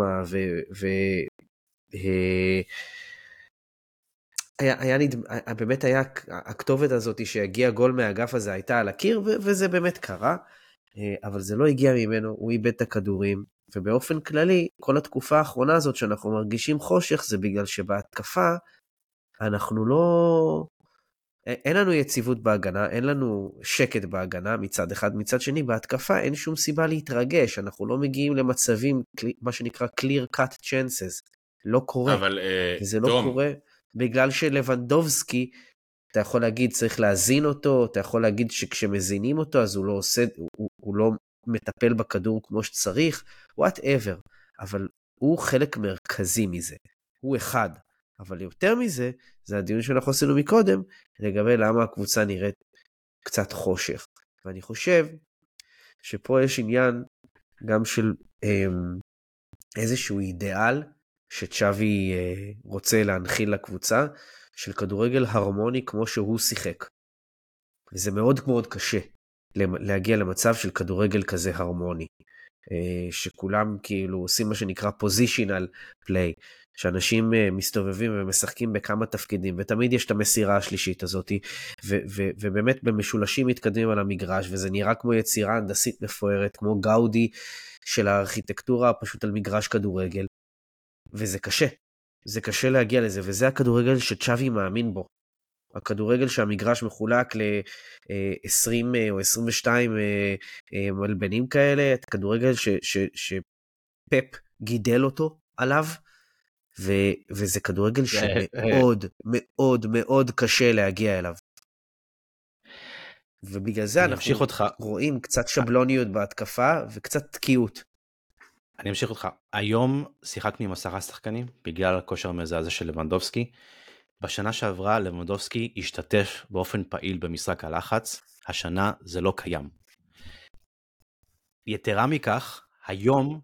באמת היה הכתובת הזאת שהגיע גול מהאגף הזה הייתה על הקיר, וזה באמת קרה, אבל זה לא הגיע ממנו, הוא איבד את הכדורים, ובאופן כללי, כל התקופה האחרונה הזאת שאנחנו מרגישים חושך, זה בגלל שבהתקפה, אנחנו לא, אין לנו יציבות בהגנה, אין לנו שקט בהגנה מצד אחד, מצד שני, בהתקפה אין שום סיבה להתרגש, אנחנו לא מגיעים למצבים, מה שנקרא clear cut chances, לא קורה, אבל, זה לא קורה, בגלל שלבנדובסקי, אתה יכול להגיד צריך להזין אותו, אתה יכול להגיד שכשמזינים אותו, אז הוא לא עושה, הוא לא מטפל בכדור כמו שצריך, whatever, אבל הוא חלק מרכזי מזה, הוא אחד, אבל יותר מזה, זה הדיון שאנחנו עשינו מקודם, לגבי למה הקבוצה נראית קצת חושך, ואני חושב שפה יש עניין גם של איזשהו אידיאל, שצ'אבי רוצה להנחיל לקבוצה, של כדורגל הרמוני כמו שהוא שיחק. וזה מאוד מאוד קשה להגיע למצב של כדורגל כזה הרמוני. שכולם כאילו עושים מה שנקרא positional play, שאנשים מסתובבים ומשחקים בכמה תפקידים, ותמיד יש את המסירה השלישית הזאת, ובאמת במשולשים מתקדמים על המגרש, וזה נראה כמו יצירה הנדסית מפוארת, כמו גאודי של הארכיטקטורה, פשוט על מגרש כדורגל. וזה קשה. זה קשה להגיע לזה, וזה הכדורגל שצ'אבי מאמין בו. הכדורגל שהמגרש מחולק ל-20 או 22 מלבנים כאלה, הכדורגל שפפ גידל אותו עליו, וזה כדורגל שמאוד מאוד מאוד קשה להגיע אליו. ובגלל זה אנחנו רואים קצת שבלוניות בהתקפה, וקצת תקיעות. אני אמשיך אותך, היום שיחקנו עם 10 שחקנים, בגלל הכושר המזעזע של לבנדובסקי, בשנה שעברה לבנדובסקי השתתף באופן פעיל במשחק הלחץ, השנה זה לא קיים. יתרה מכך, היום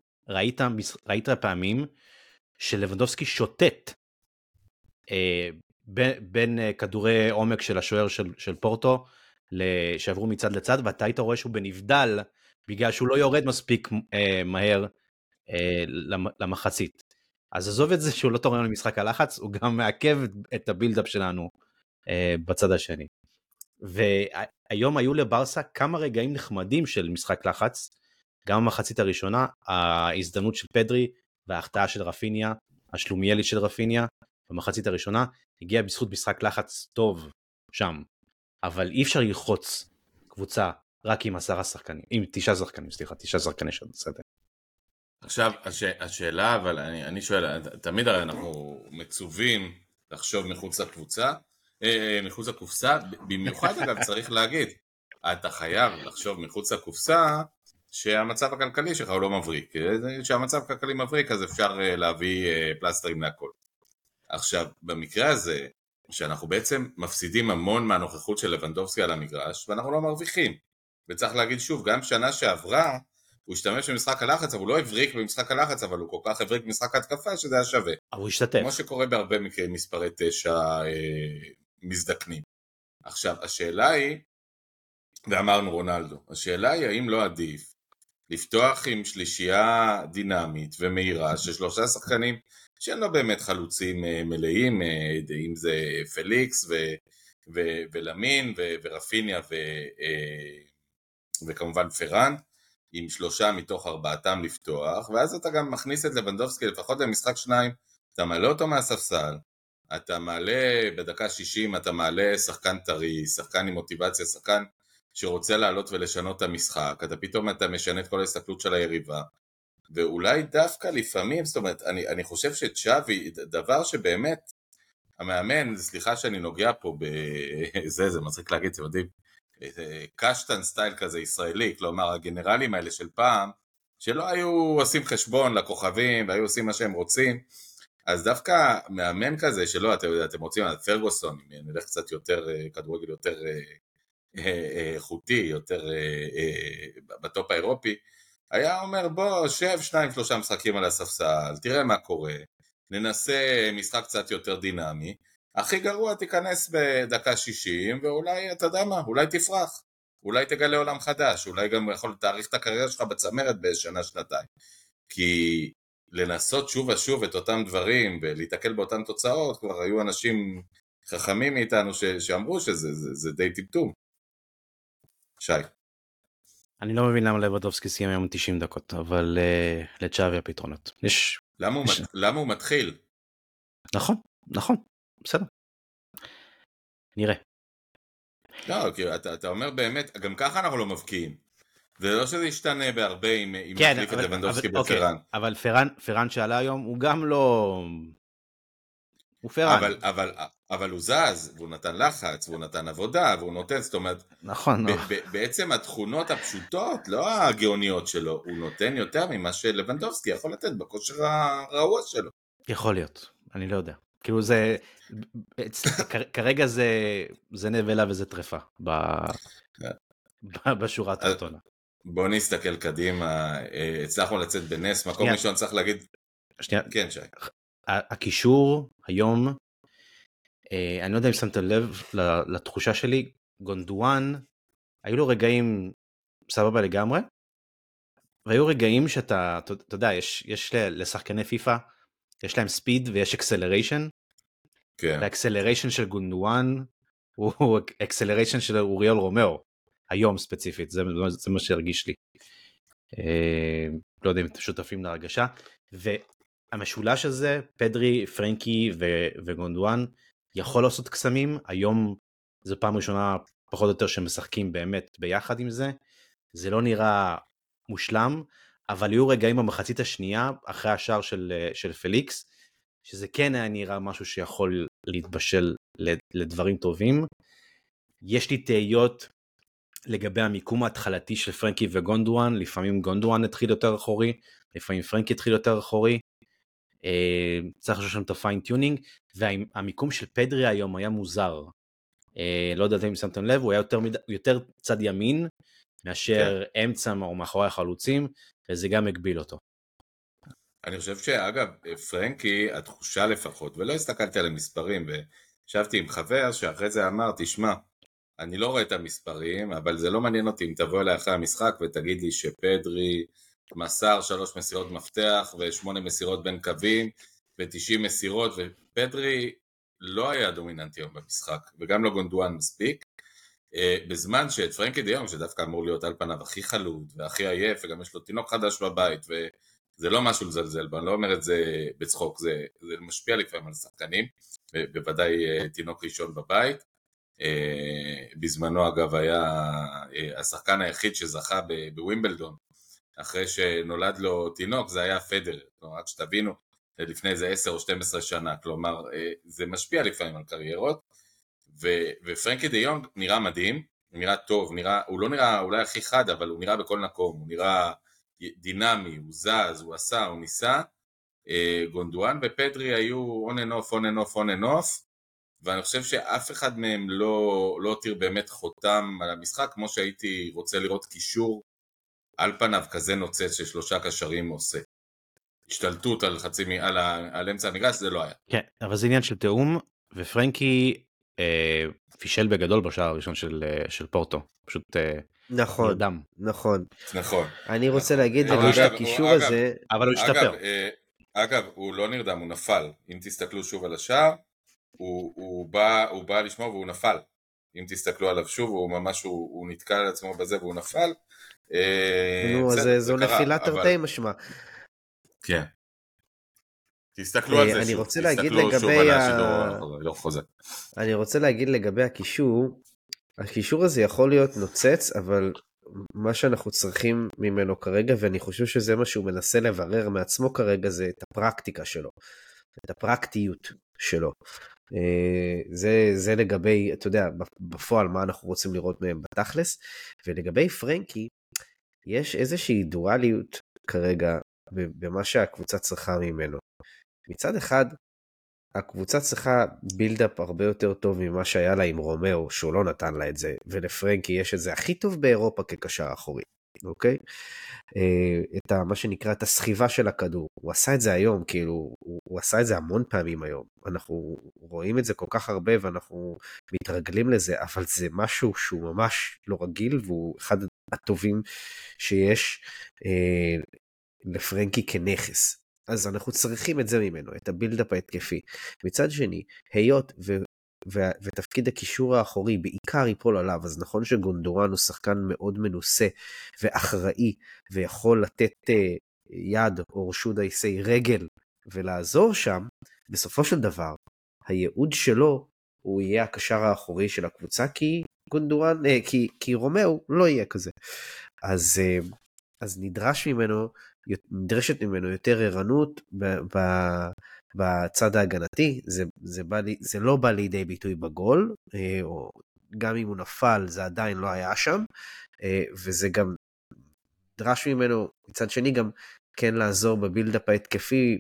ראית פעמים שלבנדובסקי שוטט בין כדורי עומק של השוער של פורטו, שעברו מצד לצד, ואתה היית רואה שהוא בנבדל בגלל שהוא לא יורד מספיק מהר למחצית. אז עזוב את זה שהוא לא תורם למשחק הלחץ, הוא גם מעכב את הבילדאפ שלנו בצד השני. והיום היו לברסה כמה רגעים נחמדים של משחק לחץ, גם המחצית הראשונה, ההזדמנות של פדרי וההחטאה של רפיניה, השלומיאלית של רפיניה, במחצית הראשונה, הגיעה בזכות משחק לחץ טוב שם, אבל אי אפשר ללחוץ קבוצה רק עם 10 שחקנים, עם 9 שחקנים, סליחה, 9 שחקני של סדר. עכשיו, השאלה, אבל אני שואל, תמיד הרי אנחנו מצווים לחשוב מחוץ לקבוצה, מחוץ לקופסה, במיוחד אגב צריך להגיד, אתה חייב לחשוב מחוץ לקופסה, שהמצב הכלכלי שלך הוא לא מבריק, שהמצב הכלכלי מבריק, אז אפשר להביא פלסטרים מהכל. עכשיו, במקרה הזה, שאנחנו בעצם מפסידים המון מהנוכחות של לבנדובסקי על המגרש, ואנחנו לא מרוויחים. וצריך להגיד שוב, גם שנה שעברה, הוא השתמש במשחק הלחץ, אבל הוא לא הבריק במשחק הלחץ, אבל הוא כל כך הבריק במשחק ההתקפה, שזה היה שווה. הוא השתתף. כמו שקורה בהרבה מקרים, מספרי 9 מזדקנים. עכשיו, השאלה היא, ואמרנו רונלדו, השאלה היא האם לא עדיף לפתוח עם שלישייה דינמית ומהירה, ש3 שחקנים שהם לא באמת חלוצים מלאים, אם זה פליקס ולמין ורפיניה וכמובן פרן, עם 3 מתוך 4 לפתוח, ואז אתה גם מכניס את לבנדובסקי, לפחות למשחק 2, אתה מעלה אותו מהספסל, אתה מעלה בדקה 60, אתה מעלה שחקן טרי, שחקן עם מוטיבציה, שחקן שרוצה לעלות ולשנות את המשחק, אתה פתאום אתה משנה את כל ההסתכלות של היריבה, ואולי דווקא לפעמים, זאת אומרת, אני חושב שצ'אבי, דבר שבאמת, המאמן, סליחה שאני נוגע פה, זה מצחיק להגיד, אתם יודעים, קשטן סטייל כזה ישראלי, כלומר הגנרלים האלה של פעם, שלא היו עושים חשבון לכוכבים, והיו עושים מה שהם רוצים, אז דווקא מאמן כזה, שלא, אתם יודעים, אתם רוצים, פרגוסון, נלך קצת יותר, כדורגל יותר חוטי, יותר בטופ האירופי, היה אומר, בוא, שב 2-3 משחקים על הספסל, תראה מה קורה, ננסה משחק קצת יותר דינמי, הכי גרוע תיכנס בדקה 60, ואולי, אתה יודע מה, אולי תפרח, אולי תגלה עולם חדש, אולי גם יכול תאריך את הקריירה שלך בצמרת בשנה-שנתיים, כי לנסות שוב ושוב את אותם דברים, ולהתעכל באותן תוצאות, כבר היו אנשים חכמים מאיתנו שאמרו שזה זה די טמטום. שי. אני לא מבין למה לבנדובסקי סיים היום 90 דקות, אבל לצ'אבי הפתרונות. למה הוא מתחיל? נכון, נכון, בסדר. נראה. לא, אתה אומר באמת, גם ככה אנחנו לא מבקיעים. זה לא שזה ישתנה בהרבה אם מחליף את לבנדובסקי בפרן. אבל פרן שעלה היום, הוא גם לא... הוא פרן. אבל הוא זז, והוא נתן לחץ, והוא נתן עבודה, והוא נותן, זאת אומרת, נכון, בעצם התכונות הפשוטות, לא הגאוניות שלו, הוא נותן יותר ממה שלבנדובסקי יכול לתת בכושר הרעוע שלו. יכול להיות, אני לא יודע. כאילו זה, כרגע זה נבלה וזה טרפה, בשורה התחתונה. בואו נסתכל קדימה, הצלחנו לצאת בנס, מקום ראשון צריך להגיד, כן שי. הקישור היום, אני לא יודע אם שמת לב לתחושה שלי, גונדואן, היו לו רגעים סבבה לגמרי, והיו רגעים שאתה, אתה יודע, יש לשחקני פיפה, יש להם ספיד ויש אקסלריישן, והאקסלריישן של גונדואן, הוא אקסלריישן של אוריול רומאו, היום ספציפית, זה מה שהרגיש לי. לא יודע אם אתם שותפים להרגשה, והמשולש הזה, פדרי, פרנקי וגונדואן, יכול לעשות קסמים, היום זו פעם ראשונה פחות או יותר שמשחקים באמת ביחד עם זה, זה לא נראה מושלם, אבל היו רגעים במחצית השנייה, אחרי השער של פליקס, שזה כן היה נראה משהו שיכול להתבשל לדברים טובים, יש לי תהיות לגבי המיקום ההתחלתי של פרנקי וגונדואן, לפעמים גונדואן התחיל יותר אחורי, לפעמים פרנקי התחיל יותר אחורי, צריך לשאול שם את הפיינטיונינג, והמיקום של פדרי היום היה מוזר, לא יודעת אם שמתם לב, הוא היה יותר צד ימין, מאשר אמצע או מאחורי החלוצים, וזה גם הגביל אותו. אני חושב שאגב, פרנקי, התחושה לפחות, ולא הסתכלתי על המספרים, ושבתי עם חבר, שאחרי זה אמר, תשמע, אני לא רואה את המספרים, אבל זה לא מעניין אותי אם תבוא אליי אחרי המשחק ותגיד לי שפדרי מסר 3 מסירות מפתח ו8 מסירות בין קווים ו90 מסירות, ופדרי לא היה דומיננטי היום במשחק, וגם לא גונדואן מספיק, בזמן שאת פרנקי דיון, שדווקא אמור להיות על פניו הכי חלוד והכי עייף, וגם יש לו תינוק חדש בבית, וזה לא משהו לזלזל בו, אני לא אומר את זה בצחוק, זה משפיע לפעמים על שחקנים, ובוודאי תינוק ראשון בבית, בזמנו אגב היה השחקן היחיד שזכה בווימבלדון, אחרי שנולד לו תינוק, זה היה פדרר, רק שתבינו, לפני איזה 10 או 12 שנה, כלומר זה משפיע לפעמים על קריירות, ופרנקי דה יונג נראה מדהים, נראה טוב, הוא לא נראה אולי הכי חד, אבל הוא נראה בכל מקום, הוא נראה דינמי, הוא זז, הוא עשה, הוא ניסה, גונדואן ופדרי היו on and off, ואני חושב שאף אחד מהם לא הותיר באמת חותם על המשחק, כמו שהייתי רוצה לראות קישור על פניו כזה נוצץ ששלושה קשרים עושה. השתלטות על חצי על אמצע המגרש, זה לא היה. כן, אבל זה עניין של תאום, ופרנקי פישל בגדול בשער הראשון של פורטו, פשוט נכון, נכון. אני רוצה להגיד לגבי הקישור הזה, אבל הוא השתפר. אגב, הוא לא נרדם, הוא נפל. אם תסתכלו שוב על השער, הוא בא לשמור והוא נפל. אם תסתכלו עליו שוב, הוא נתקע על עצמו בזה והוא נפל. זו נפילה תרתי משמע. כן. תסתכלו על זה שוב. אני רוצה להגיד לגבי הקישור הזה יכול להיות נוצץ, אבל מה שאנחנו צריכים ממנו כרגע, ואני חושב שזה מה שהוא מנסה לברר מעצמו כרגע, זה את הפרקטיקה שלו, את הפרקטיות שלו. זה לגבי, אתה יודע, בפועל מה אנחנו רוצים לראות מהם בתכלס, ולגבי פרנקי, יש איזושהי דואליות כרגע, במה שהקבוצה צריכה ממנו. מצד אחד, הקבוצה צריכה בילדאפ הרבה יותר טוב ממה שהיה לה עם רומאו, שהוא לא נתן לה את זה, ולפרנקי יש את זה הכי טוב באירופה כקשר אחורי, אוקיי? מה שנקרא, את הסחיבה של הכדור, הוא עשה את זה היום, כאילו, הוא עשה את זה המון פעמים היום, אנחנו רואים את זה כל כך הרבה, ואנחנו מתרגלים לזה, אבל זה משהו שהוא ממש לא רגיל, והוא אחד הטובים שיש לפרנקי כנכס. אז אנחנו צריכים את זה ממנו, את הבילדאפ ההתקפי. מצד שני, היות ותפקיד הקישור האחורי בעיקר ייפול עליו, אז נכון שגונדורן הוא שחקן מאוד מנוסה ואחראי, ויכול לתת יד או רשות דייסי רגל ולעזור שם, בסופו של דבר, הייעוד שלו הוא יהיה הקשר האחורי של הקבוצה, כי גונדורן, כי רומאו לא יהיה כזה. אז נדרשת ממנו יותר ערנות בצד ההגנתי, זה לא בא לידי ביטוי בגול, או גם אם הוא נפל זה עדיין לא היה שם, וזה גם דרש ממנו, מצד שני גם כן לעזור בבילדאפ ההתקפי,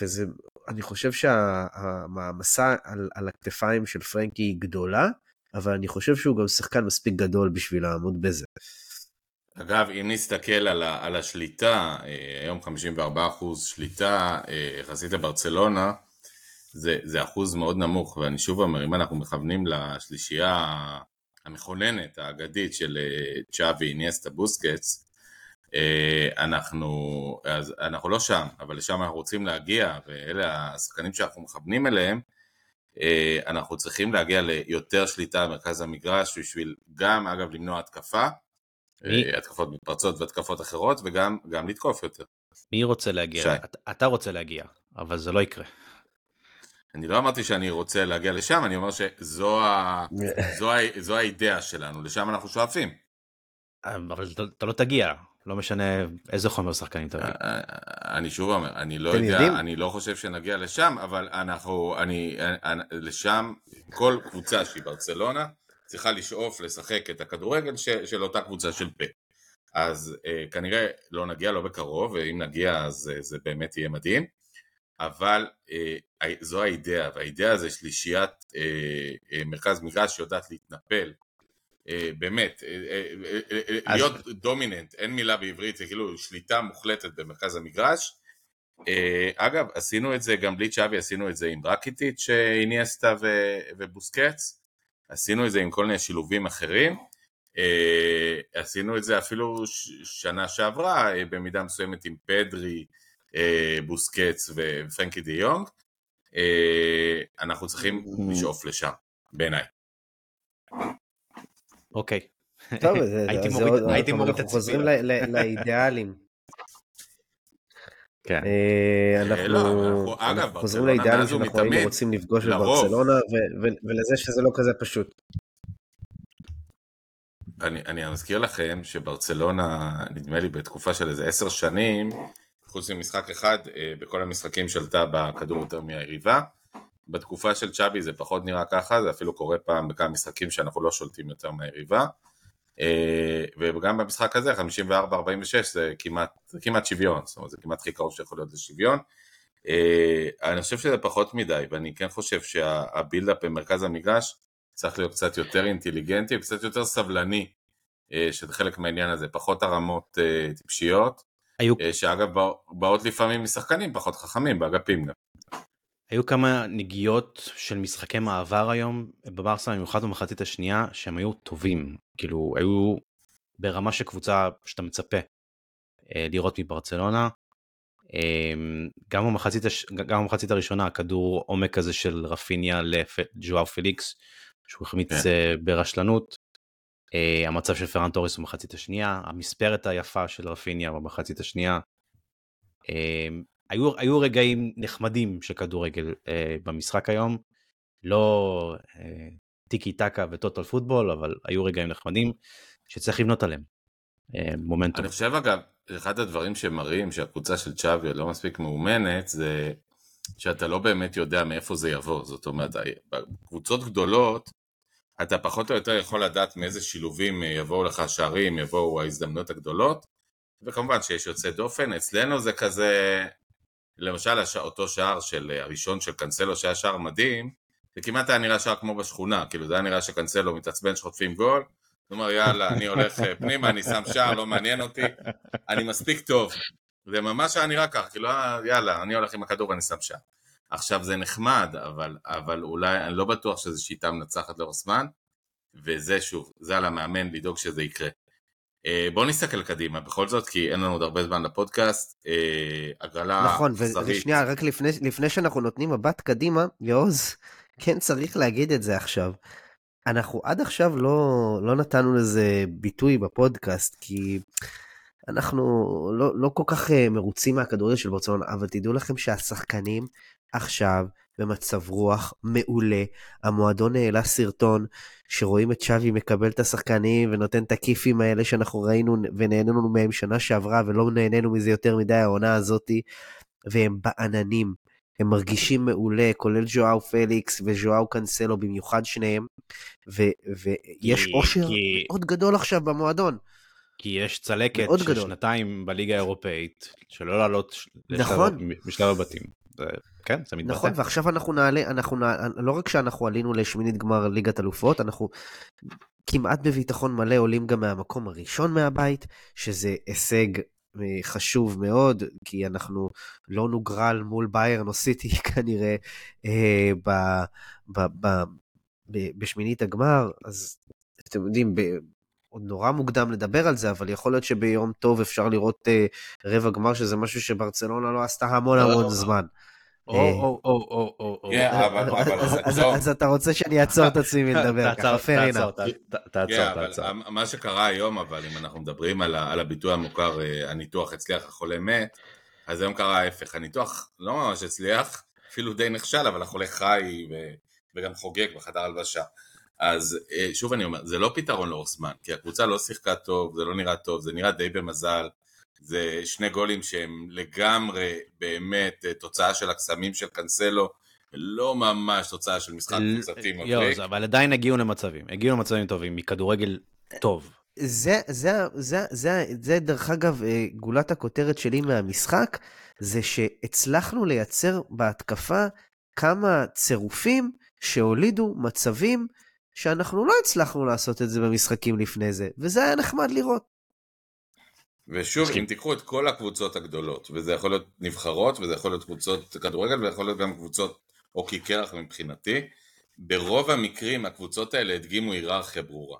וזה, אני חושב שהמסע על הכתפיים של פרנקי היא גדולה, אבל אני חושב שהוא גם שחקן מספיק גדול בשביל לעמוד בזה. אגב, אם נסתכל על השליטה, היום 54% שליטה, יחסית לברצלונה, זה אחוז מאוד נמוך, ואני שוב אומר, אם אנחנו מכוונים לשלישייה המכוננת, האגדית של צ'אבי, אינייסטה, בוסקטס, אנחנו לא שם, אבל לשם אנחנו רוצים להגיע, ואלה השחקנים שאנחנו מכוונים אליהם, אנחנו צריכים להגיע ליותר שליטה במרכז המגרש, בשביל גם, אגב, למנוע התקפה, התקפות מפרצות והתקפות אחרות, וגם לתקוף יותר. מי רוצה להגיע? אתה רוצה להגיע, אבל זה לא יקרה. אני לא אמרתי שאני רוצה להגיע לשם, אני אומר שזו האידאה שלנו, לשם אנחנו שואפים. אבל אתה לא תגיע, לא משנה איזה חומר שחקנים תביא. אני שוב אומר, אני לא יודע, אני לא חושב שנגיע לשם, אבל לשם, כל קבוצה שהיא ברצלונה, צריכה לשאוף לשחק את הכדורגל של אותה קבוצה של פה. אז כנראה לא נגיע לא בקרוב, ואם נגיע אז זה באמת יהיה מדהים, אבל זו האידאה, והאידאה זה שלישיית מרכז מגרש שיודעת להתנפל, באמת, להיות דומיננט, אין מילה בעברית, זה כאילו שליטה מוחלטת במרכז המגרש. אגב, עשינו את זה גם בלי צ'אבי, עשינו את זה עם ראקיטיץ', אינייסטה ובוסקטס, עשינו את זה עם כל מיני שילובים אחרים, עשינו את זה אפילו שנה שעברה, במידה מסוימת עם פדרי, בוסקץ ופרנקי די יונג, אנחנו צריכים לשאוף לשם, בעיניי. אוקיי. טוב, הייתי מוריד את עצמי. חוזרים לאידיאלים. כן. אנחנו חוזרים לאידיאלים שאנחנו היינו רוצים לפגוש בברצלונה, ולזה שזה לא כזה פשוט. אני מזכיר לכם שברצלונה, נדמה לי בתקופה של איזה 10 שנים, חוץ ממשחק אחד, בכל המשחקים שלטה בכדור יותר מהיריבה, בתקופה של צ'אבי זה פחות נראה ככה, זה אפילו קורה פעם בכמה משחקים שאנחנו לא שולטים יותר מהיריבה, וגם במשחק הזה, 54-46 זה כמעט שוויון, זאת אומרת, זה כמעט הכי קרוב שיכול להיות לשוויון, אני חושב שזה פחות מדי, ואני כן חושב שהבילדאפ במרכז המגרש, צריך להיות קצת יותר אינטליגנטי, קצת יותר סבלני, שזה חלק מהעניין הזה, פחות הרמות טיפשיות, שאגב באות לפעמים משחקנים פחות חכמים באגפים. היו כמה נגיעות של משחקי מעבר היום בברסה, במיוחד במחצית השנייה, שהם היו טובים, כאילו היו ברמה של קבוצה שאתה מצפה לראות מברצלונה. גם במחצית הראשונה הכדור עומק הזה של רפיניה לג'ואו פליקס שהוא החמיץ ברשלנות, המצב של פרן טוריס במחצית השנייה, המספרת היפה של רפיניה במחצית השנייה, היו רגעים נחמדים של כדורגל במשחק היום, לא טיקי טקה וטוטל פוטבול, אבל היו רגעים נחמדים שצריך לבנות עליהם מומנטום. אני חושב אגב, אחד הדברים שמראים שהקבוצה של צ'אבי לא מספיק מאומנת, זה שאתה לא באמת יודע מאיפה זה יבוא, זאת אומרת, בקבוצות גדולות, אתה פחות או יותר יכול לדעת מאיזה שילובים יבואו לך השערים, יבואו ההזדמנות הגדולות, וכמובן שיש יוצא דופן, אצלנו זה כזה, למשל אותו שער של הראשון של קנסלו, שהיה שער מדהים, זה כמעט היה נראה שער כמו בשכונה, כאילו זה היה נראה שקנסלו מתעצבן שחוטפים גול, זאת אומרת יאללה, אני הולך פנימה, אני שם שער, לא מעניין אותי, אני מספיק טוב, זה ממש היה נראה כך, כאילו יאללה, אני הולך עם הכדור ואני שם שער. עכשיו זה נחמד, אבל אולי אני לא בטוח שזו שיטה מנצחת לרוסמן, וזה שוב, זה על המאמן לדאוג שזה יקרה. בואו נסתכל קדימה, בכל זאת, כי אין לנו עוד הרבה זמן לפודקאסט, הגרלה... נכון, ושנייה, רק לפני שאנחנו נותנים מבט קדימה, יעוז, כן צריך להגיד את זה עכשיו. אנחנו עד עכשיו לא נתנו לזה ביטוי בפודקאסט, כי... אנחנו לא כל כך מרוצים מהכדורגל של ברצלונה, אבל תדעו לכם שהשחקנים עכשיו במצב רוח מעולה, המועדון העלה סרטון שרואים את צ'אבי מקבל את השחקנים ונותן את הכיפים האלה שאנחנו ראינו ונהננו מהם שנה שעברה ולא נהננו מזה יותר מדי העונה הזאת, והם בעננים, הם מרגישים מעולה, כולל ז'ואאו פליקס וז'ואאו קנסלו במיוחד שניהם, ויש אושר מאוד גדול עכשיו במועדון. כי יש צלקת של גדול. שנתיים בליגה האירופאית, שלא לעלות נכון. בשלב הבתים. כן, זה מתבטא. נכון, ועכשיו אנחנו נעלה, לא רק שאנחנו עלינו לשמינית גמר ליגת אלופות, אנחנו כמעט בביטחון מלא עולים גם מהמקום הראשון מהבית, שזה הישג חשוב מאוד, כי אנחנו לא נוגרל מול ביירן או סיטי כנראה בשמינית הגמר, אז אתם יודעים, עוד נורא מוקדם לדבר על זה, אבל יכול להיות שביום טוב אפשר לראות רבע גמר, שזה משהו שברצלונה לא עשתה המון זמן. אז אתה רוצה שאני אעצור את עצמי מלדבר ככה, פרינה. תעצור. מה שקרה היום, אבל אם אנחנו מדברים על הביטוי המוכר, הניתוח הצליח, החולה מת, אז היום קרה ההפך, הניתוח לא ממש הצליח, אפילו די נכשל, אבל החולה חי וגם חוגג בחדר הלבשה. אז שוב אני אומר, זה לא פתרון לאורסמן, כי הקבוצה לא שיחקה טוב, זה לא נראה טוב, זה נראה די במזל, זה שני גולים שהם לגמרי באמת תוצאה של הקסמים של קנסלו, לא ממש תוצאה של משחק קבוצתי מבריק. אבל עדיין הגיעו למצבים טובים, מכדורגל טוב. זה דרך אגב גולת הכותרת שלי מהמשחק, זה שהצלחנו לייצר בהתקפה כמה צירופים שהולידו מצבים, שאנחנו לא הצלחנו לעשות את זה במשחקים לפני זה, וזה היה נחמד לראות. ושוב, אם תיקחו את כל הקבוצות הגדולות, וזה יכול להיות נבחרות, וזה יכול להיות קבוצות כדורגל, וזה יכול להיות גם קבוצות אוקי קרח מבחינתי, ברוב המקרים הקבוצות האלה הדגימו היררכיה ברורה.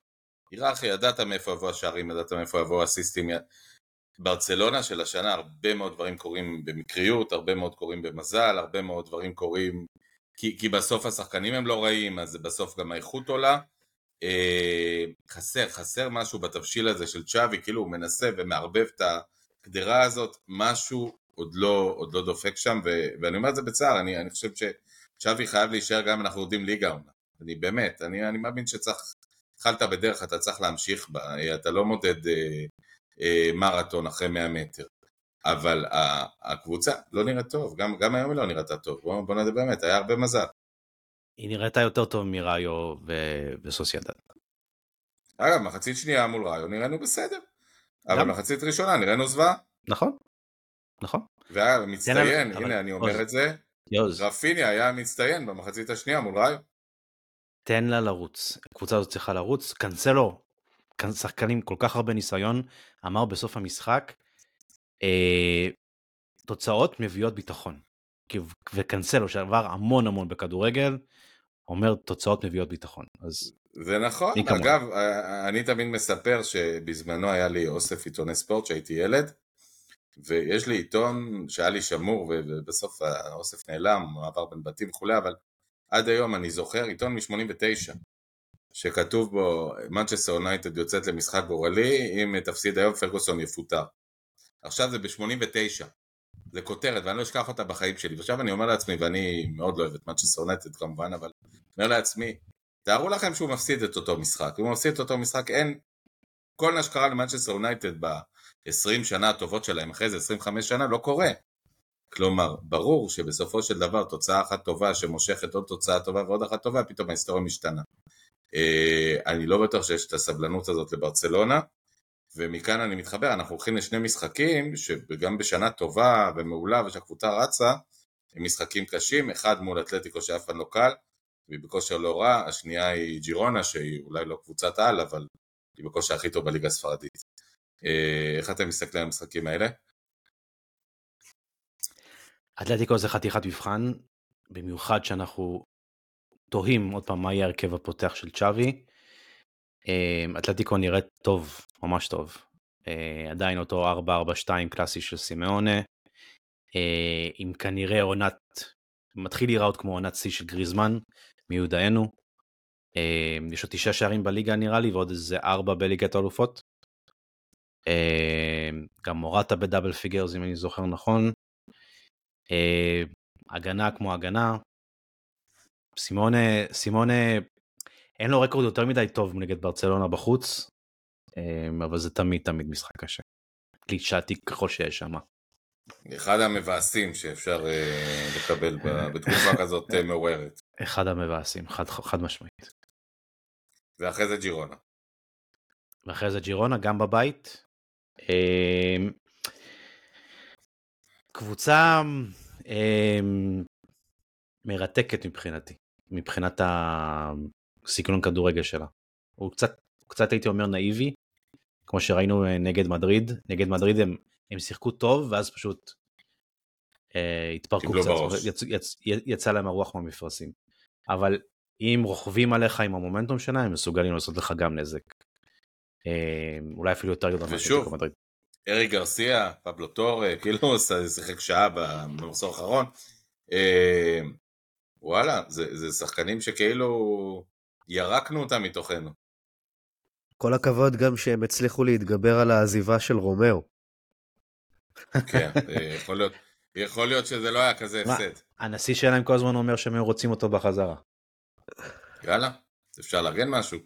היררכיה, ידעת מאיפה יבוא השערים, ידעת מאיפה יבוא הסיסטים. ברצלונה של השנה הרבה מאוד דברים קורים במקריות, הרבה מאוד קורים במזל, הרבה מאוד דברים קורים, כי בסוף השחקנים הם לא רעים, אז בסוף גם האיכות עולה. חסר משהו בתבשיל הזה של צ'אבי, כאילו הוא מנסה ומערבב את הקדרה הזאת, משהו עוד לא דופק שם, ואני אומר את זה בצער, אני חושב שצ'אבי חייב להישאר גם אנחנו יודעים ליגה עונה. אני באמת, אני מאמין שצריך, התחלת בדרך, אתה צריך להמשיך בה, אתה לא מודד מרתון אחרי 100 מטר, אבל הקבוצה לא נראית טוב, גם היום היא לא נראית טוב, בוא נדבר באמת, היה הרבה מזל. היא נראיתה יותר טוב מראיו וסוסיידד. אגב, מחצית שנייה מול ראיו נראינו בסדר, אבל מחצית ראשונה נראינו זווה. נכון. ומצטיין, הנה אני אומר את זה, רפיניה היה מצטיין במחצית השנייה מול ראיו. תן לה לרוץ, הקבוצה הזאת צריכה לרוץ, קנסלו, שחקנים כל כך הרבה ניסיון, אמר בסוף המשחק, תוצאות מביאות ביטחון. וקנסלו שעבר המון בכדורגל, אומר תוצאות מביאות ביטחון. זה נכון, אגב, אני תמיד מספר שבזמנו היה לי אוסף עיתוני ספורט שהייתי ילד, ויש לי עיתון שהיה לי שמור, ובסוף האוסף נעלם, עבר בין בתים וכולי, אבל עד היום אני זוכר עיתון מ-89, שכתוב בו, מנצ'סטר יונייטד יוצאת למשחק גורלי, אם תפסיד היום פרגוסון יפוטר. עכשיו זה ב-89, זה כותרת, ואני לא אשכח אותה בחיים שלי, ועכשיו אני אומר לעצמי, ואני מאוד לא אוהב את מנצ'סטר יונייטד כמובן, אבל אני אומר לעצמי, תארו לכם שהוא מפסיד את אותו משחק, אם הוא מפסיד את אותו משחק, אין, כל מה שקרה למנצ'סטר יונייטד ב-20 שנה הטובות שלהם, אחרי זה 25 שנה, לא קורה. כלומר, ברור שבסופו של דבר, תוצאה אחת טובה שמושכת עוד תוצאה טובה ועוד אחת טובה, פתאום ההיסטוריה משתנה. אני לא בטוח שיש את הסבלנות הזאת לברצלונה, ומכאן אני מתחבר, אנחנו הולכים לשני משחקים, שגם בשנה טובה ומעולה ושהקבוצה רצה, הם משחקים קשים, אחד מול אתלטיקו שאף פעם לא קל, והיא בכושר לא רע, השנייה היא ג'ירונה, שהיא אולי לא קבוצת על, אבל היא בכושר הכי טוב בליגה הספרדית. איך אתם מסתכלים על המשחקים האלה? אתלטיקו זה חתיכת מבחן, במיוחד שאנחנו תוהים עוד פעם מה יהיה הרכב הפותח של צ'אבי, אתלטיקו נראית טוב, ממש טוב, עדיין אותו 4-4-2 קלאסי של סימאונה, עם כנראה עונת, מתחיל להיראות כמו עונת C של גריזמן, מיודענו, יש עוד 9 שערים בליגה נראה לי, ועוד איזה 4 בליגת האלופות, גם מורטה בדאבל פיגרס אם אני זוכר נכון, הגנה כמו הגנה, סימונה אין לו רקורד יותר מדי טוב נגד ברצלונה בחוץ, אבל זה תמיד משחק קשה. קלישאתי ככל שיש שם. אחד המבאסים שאפשר לקבל בתקופה כזאת מעוררת. אחד המבאסים, חד משמעית. ואחרי זה ג'ירונה. גם בבית. קבוצה מרתקת מבחינתי. מבחינת הסגנון כדורגל שלה. הוא קצת הייתי אומר נאיבי, כמו שראינו נגד מדריד. נגד מדריד הם שיחקו טוב, ואז פשוט התפרקו קצת. יצא להם הרוח מהמפרשים. אבל אם רוכבים עליך עם המומנטום שלה, הם מסוגלים לעשות לך גם נזק. אולי אפילו יותר גדול. ושוב, אריק גרסיה, פבלו טורה, כאילו שיחק שעה במחזור האחרון. וואלה, זה שחקנים שכאילו ירקנו אותם מתוכנו. כל הכבוד גם שהם הצליחו להתגבר על העזיבה של רומאו. כן, יכול להיות שזה לא היה כזה הפסד. הנשיא שלהם כל הזמן אומר שהם רוצים אותו בחזרה. יאללה, אפשר לארגן משהו.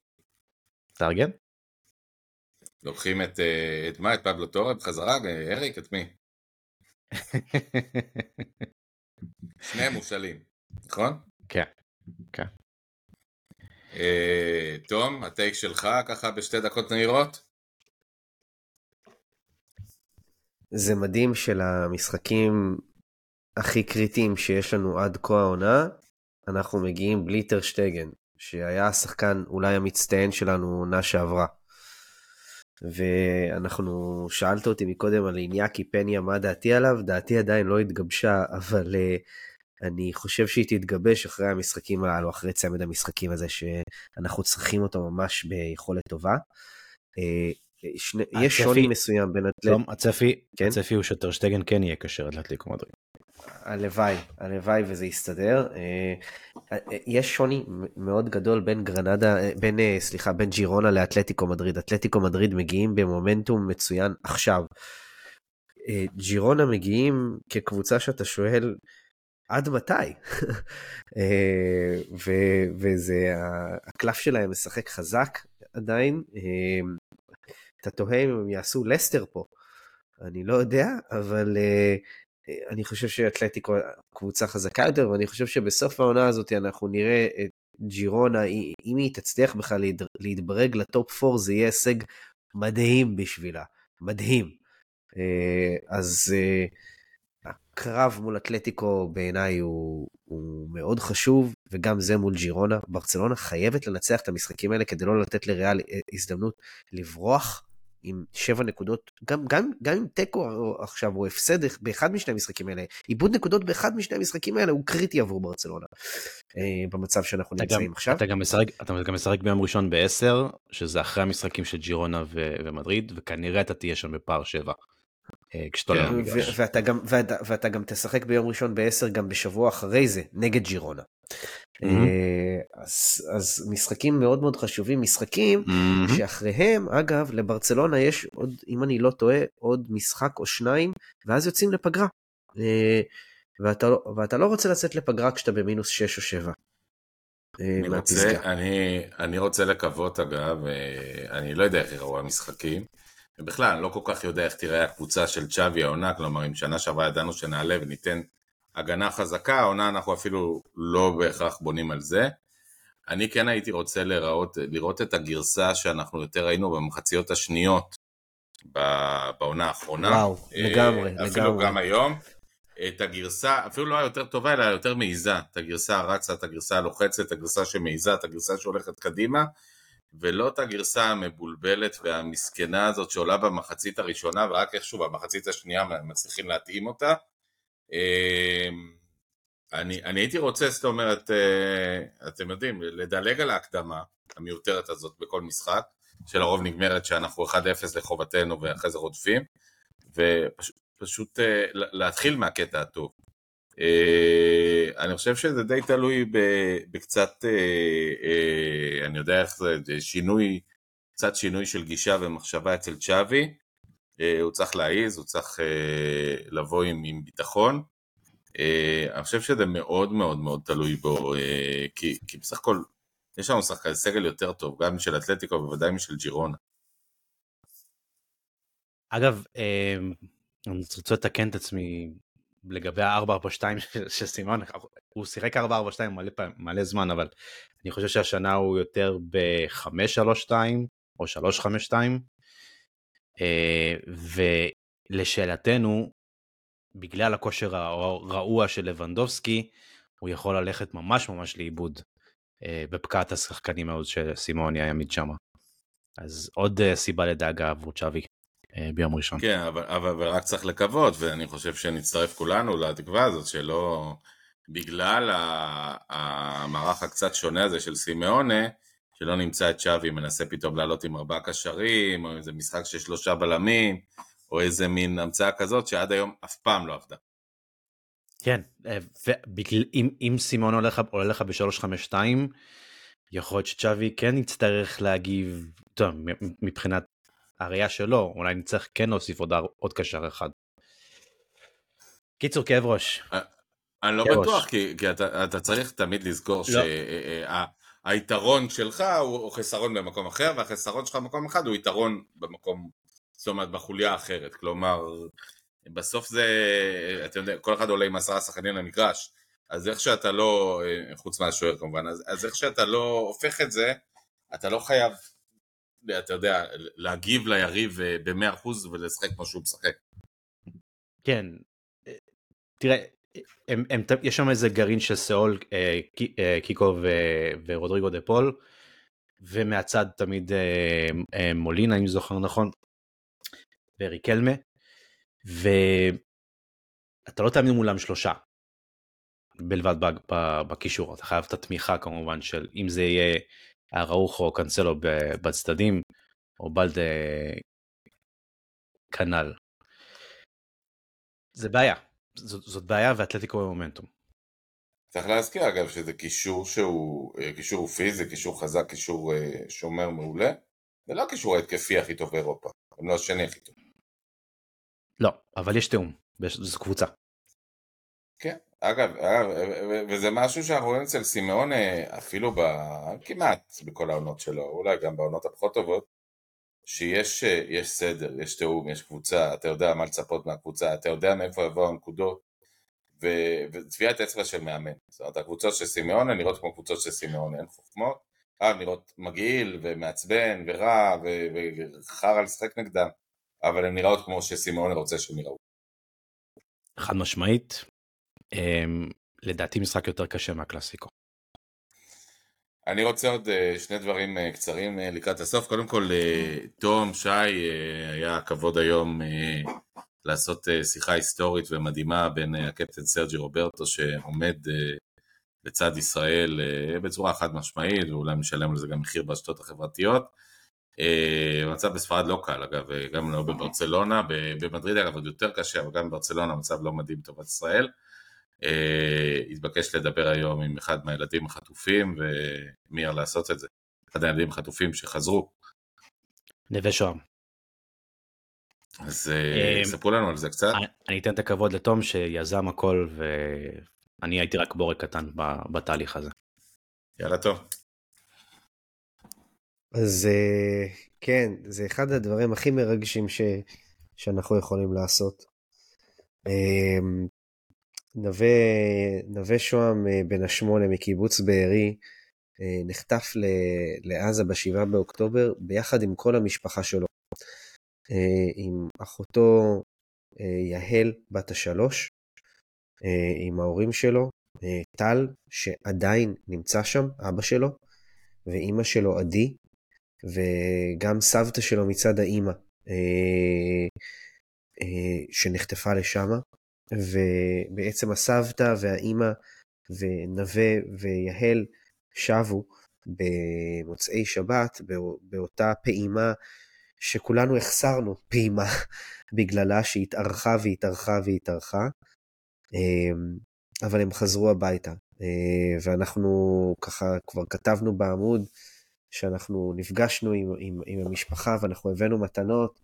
תארגן? לוקחים את פבלו טורה בחזרה, אריק, את מי? שניהם מושלים. נכון? כן. תום, הטייק שלך ככה בשתי דקות נהירות? זה מדהים של המשחקים הכי קריטיים שיש לנו עד כה העונה, אנחנו מגיעים בלי טרשטגן, שהיה השחקן אולי המצטיין שלנו עונה שעברה. ואנחנו, שאלת אותי מקודם על איניאקי פניה, מה דעתי עליו? דעתי עדיין לא התגבשה, אבל אני חושב שהיא תתגבש אחרי המשחקים האלו, אחרי צמד המשחקים הזה, שאנחנו צריכים אותו ממש ביכולת טובה. יש שוני מסוים בין אתלטיקו. הצפי הוא שטרשטגן כן יהיה קשר אתלטיקו מדריד. הלוואי וזה יסתדר. יש שוני מאוד גדול בין בין ג'ירונה לאתלטיקו מדריד. אתלטיקו מדריד מגיעים במומנטום מצוין עכשיו. ג'ירונה מגיעים כקבוצה שאתה שואל, עד מתי? וזה, הקלף שלהם משחק חזק עדיין. אתה תוהה אם הם יעשו לסטר פה. אני לא יודע, אבל אני חושב שאתלטיקו קבוצה חזקה יותר, ואני חושב שבסוף העונה הזאת אנחנו נראה את ג'ירונה, אם היא תצליח בכלל להתברג לטופ 4, זה יהיה הישג מדהים בשבילה. מדהים. אז הקרב מול אתלטיקו בעיניי הוא מאוד חשוב, וגם זה מול ג'ירונה. ברצלונה חייבת לנצח את המשחקים האלה כדי לא לתת לריאל הזדמנות לברוח עם 7 נקודות, גם עם טקו עכשיו הוא הפסד באחד משני המשחקים האלה, איבוד נקודות באחד משני המשחקים האלה הוא קריטי עבור ברצלונה במצב שאנחנו נמצאים עכשיו. אתה גם משחק ביום ראשון ב-10, שזה אחרי המשחקים של ג'ירונה ומדריד, וכנראה אתה תהיה שם בפער 7. ואתה גם תשחק ביום ראשון ב-10 גם בשבוע אחרי זה נגד ג'ירונה. אז משחקים מאוד מאוד חשובים, משחקים שאחריהם, אגב, לברצלונה יש עוד, אם אני לא טועה, עוד משחק או שניים, ואז יוצאים לפגרה, ואתה לא רוצה לצאת לפגרה כשאתה במינוס 6 או 7. אני רוצה לקוות, אגב, אני לא יודע איך יראו המשחקים, ובכלל אני לא כל כך יודע איך תראה הקבוצה של צ'אבי העונה, כלומר אם שנה שעברה ידענו שנעלה וניתן הגנה חזקה, העונה אנחנו אפילו לא בהכרח בונים על זה. אני כן הייתי רוצה לראות את הגרסה שאנחנו יותר ראינו במחציות השניות בעונה האחרונה. וואו, לגמרי. אפילו גם היום. את הגרסה, אפילו לא יותר טובה, אלא יותר מעיזה. את הגרסה הרצה, את הגרסה הלוחצת, את הגרסה שמעיזה, את הגרסה שהולכת קדימה, ולא את הגרסה המבולבלת והמסכנה הזאת שעולה במחצית הראשונה, ורק איכשהו במחצית השנייה מצליחים להתאים אותה. אני הייתי רוצה, זאת אומרת, אתם יודעים, לדלג על ההקדמה המיותרת הזאת בכל משחק, שלרוב נגמרת שאנחנו 1-0 לחובתנו ואחרי זה רודפים, ופשוט להתחיל מהקטע הטוב. אני חושב שזה די תלוי בקצת, אני יודע איך זה, קצת שינוי של גישה ומחשבה אצל צ'אבי. הוא צריך להעיז, הוא צריך לבוא עם ביטחון. אני חושב שזה מאוד מאוד מאוד תלוי בו, כי בסך הכל יש לנו סגל יותר טוב, גם של אתלטיקו ובוודאי משל ג'ירונה. אגב, אני רוצה לתקן את עצמי לגבי ה-4-4-2 של סימן, הוא שיחק 4-4-2 מלא זמן, אבל אני חושב שהשנה הוא יותר ב-5-3-2 או 3-5-2, ולשאלתנו, בגלל הכושר הרעוע של לבנדובסקי, הוא יכול ללכת ממש ממש לאיבוד בפקעת השחקנים האוז של סימוני הימיד שמה. אז עוד סיבה לדאגה עבור צ'אבי ביום ראשון. כן, אבל רק צריך לקוות, ואני חושב שנצטרף כולנו לתקווה הזאת שלא, בגלל המערך הקצת שונה הזה של סימוני, שלא נמצא את צ'אבי, מנסה פתאום לעלות עם 4 קשרים, או איזה משחק של 3 בלמים, או איזה מין המצאה כזאת, שעד היום אף פעם לא עבדה. כן, ואם סימון עולה לך ב-3-5-2, יכול להיות שצ'אבי כן יצטרך להגיב, טוב, מבחינת הראייה שלו, אולי נצטרך כן להוסיף עוד קשר אחד. קיצור, כאב ראש. אני לא בטוח, כי אתה צריך תמיד לזכור היתרון שלך הוא חסרון במקום אחר, והחסרון שלך במקום אחד הוא יתרון במקום, זאת אומרת, בחוליה אחרת. כלומר, בסוף זה, אתה יודע, כל אחד עולה עם 10 שחקנים למגרש, אז איך שאתה לא, חוץ מהשוער כמובן, אז איך שאתה לא הופך את זה, אתה לא חייב, אתה יודע, להגיב ליריב ב-100% ולשחק כמו שהוא משחק. כן, תראה, יש שם איזה גרעין של סאול, קיקו ורודריגו דה פול, ומהצד תמיד מולינה, אם זוכר נכון, וריקלמה, ואתה לא תאמין מולם 3, בלבד בקישור, אתה חייב את התמיכה כמובן של אם זה יהיה אראוחו או קנסלו בצדדים, או בלדה כנ"ל. זה בעיה, זאת בעיה ואתלטיקו במומנטום. צריך להזכיר אגב שזה קישור שהוא קישור פיזי, קישור חזק, קישור שומר מעולה, זה לא הקישור ההתקפי הכי טוב באירופה, הם לא השני הכי טוב. לא, אבל יש תאום, זו קבוצה. כן, אגב, וזה משהו שאנחנו רואים אצל סימאון אפילו כמעט בכל העונות שלו, אולי גם בעונות הפחות טובות, שיש סדר, יש תאום, יש קבוצה, אתה יודע מה לצפות מהקבוצה, אתה יודע מאיפה יבוא הנקודות, וצביעת אצבע של מאמן. זאת אומרת, הקבוצות של סימאון נראות כמו קבוצות של סימאון, אין חוכמות, נראות מגעיל ומעצבן ורע וחרא לשחק נגדם, אבל הן נראות כמו שסימאון רוצה שהן נראו. חד משמעית, לדעתי משחק יותר קשה מהקלאסיקו. אני רוצה עוד שני דברים קצרים לקראת הסוף. קודם כל, תום, שי, היה כבוד היום לעשות שיחה היסטורית ומדהימה בין הקפטן סרג'י רוברטו שעומד בצד ישראל בצורה חד משמעית, ואולי משלם לזה גם מחיר ברשתות החברתיות. המצב בספרד לא קל, אגב, גם לא בברצלונה, במדריד אגב עוד יותר קשה, אבל גם בברצלונה המצב לא מדהים טובת ישראל. התבקש לדבר היום עם אחד מהילדים החטופים, ומיר לעשות את זה, אחד הילדים החטופים שחזרו. נווה שוהם. אז ספרו לנו על זה קצת. אני אתן את הכבוד לתום שיזם הכל, ואני הייתי רק בורק קטן בתהליך הזה. יאללה תום. אז כן, זה אחד הדברים הכי מרגשים שאנחנו יכולים לעשות. נווה שוהם בן 8 מקיבוץ בארי נחטף לעזה ב7 באוקטובר ביחד עם כל המשפחה שלו, עם אחותו יהל בת ה3, עם ההורים שלו, טל שעדיין נמצא שם, אבא שלו, ואימא שלו עדי, וגם סבתא שלו מצד האימא שנחטפה לשם, ובעצם הסבתא והאימא ונווה ויהל שבו במוצאי שבת באותה פעימה שכולנו החסרנו פעימה בגללה שהתארכה והתארכה והתארכה, אבל הם חזרו הביתה, ואנחנו ככה כבר כתבנו בעמוד שאנחנו נפגשנו עם המשפחה ואנחנו הבאנו מתנות.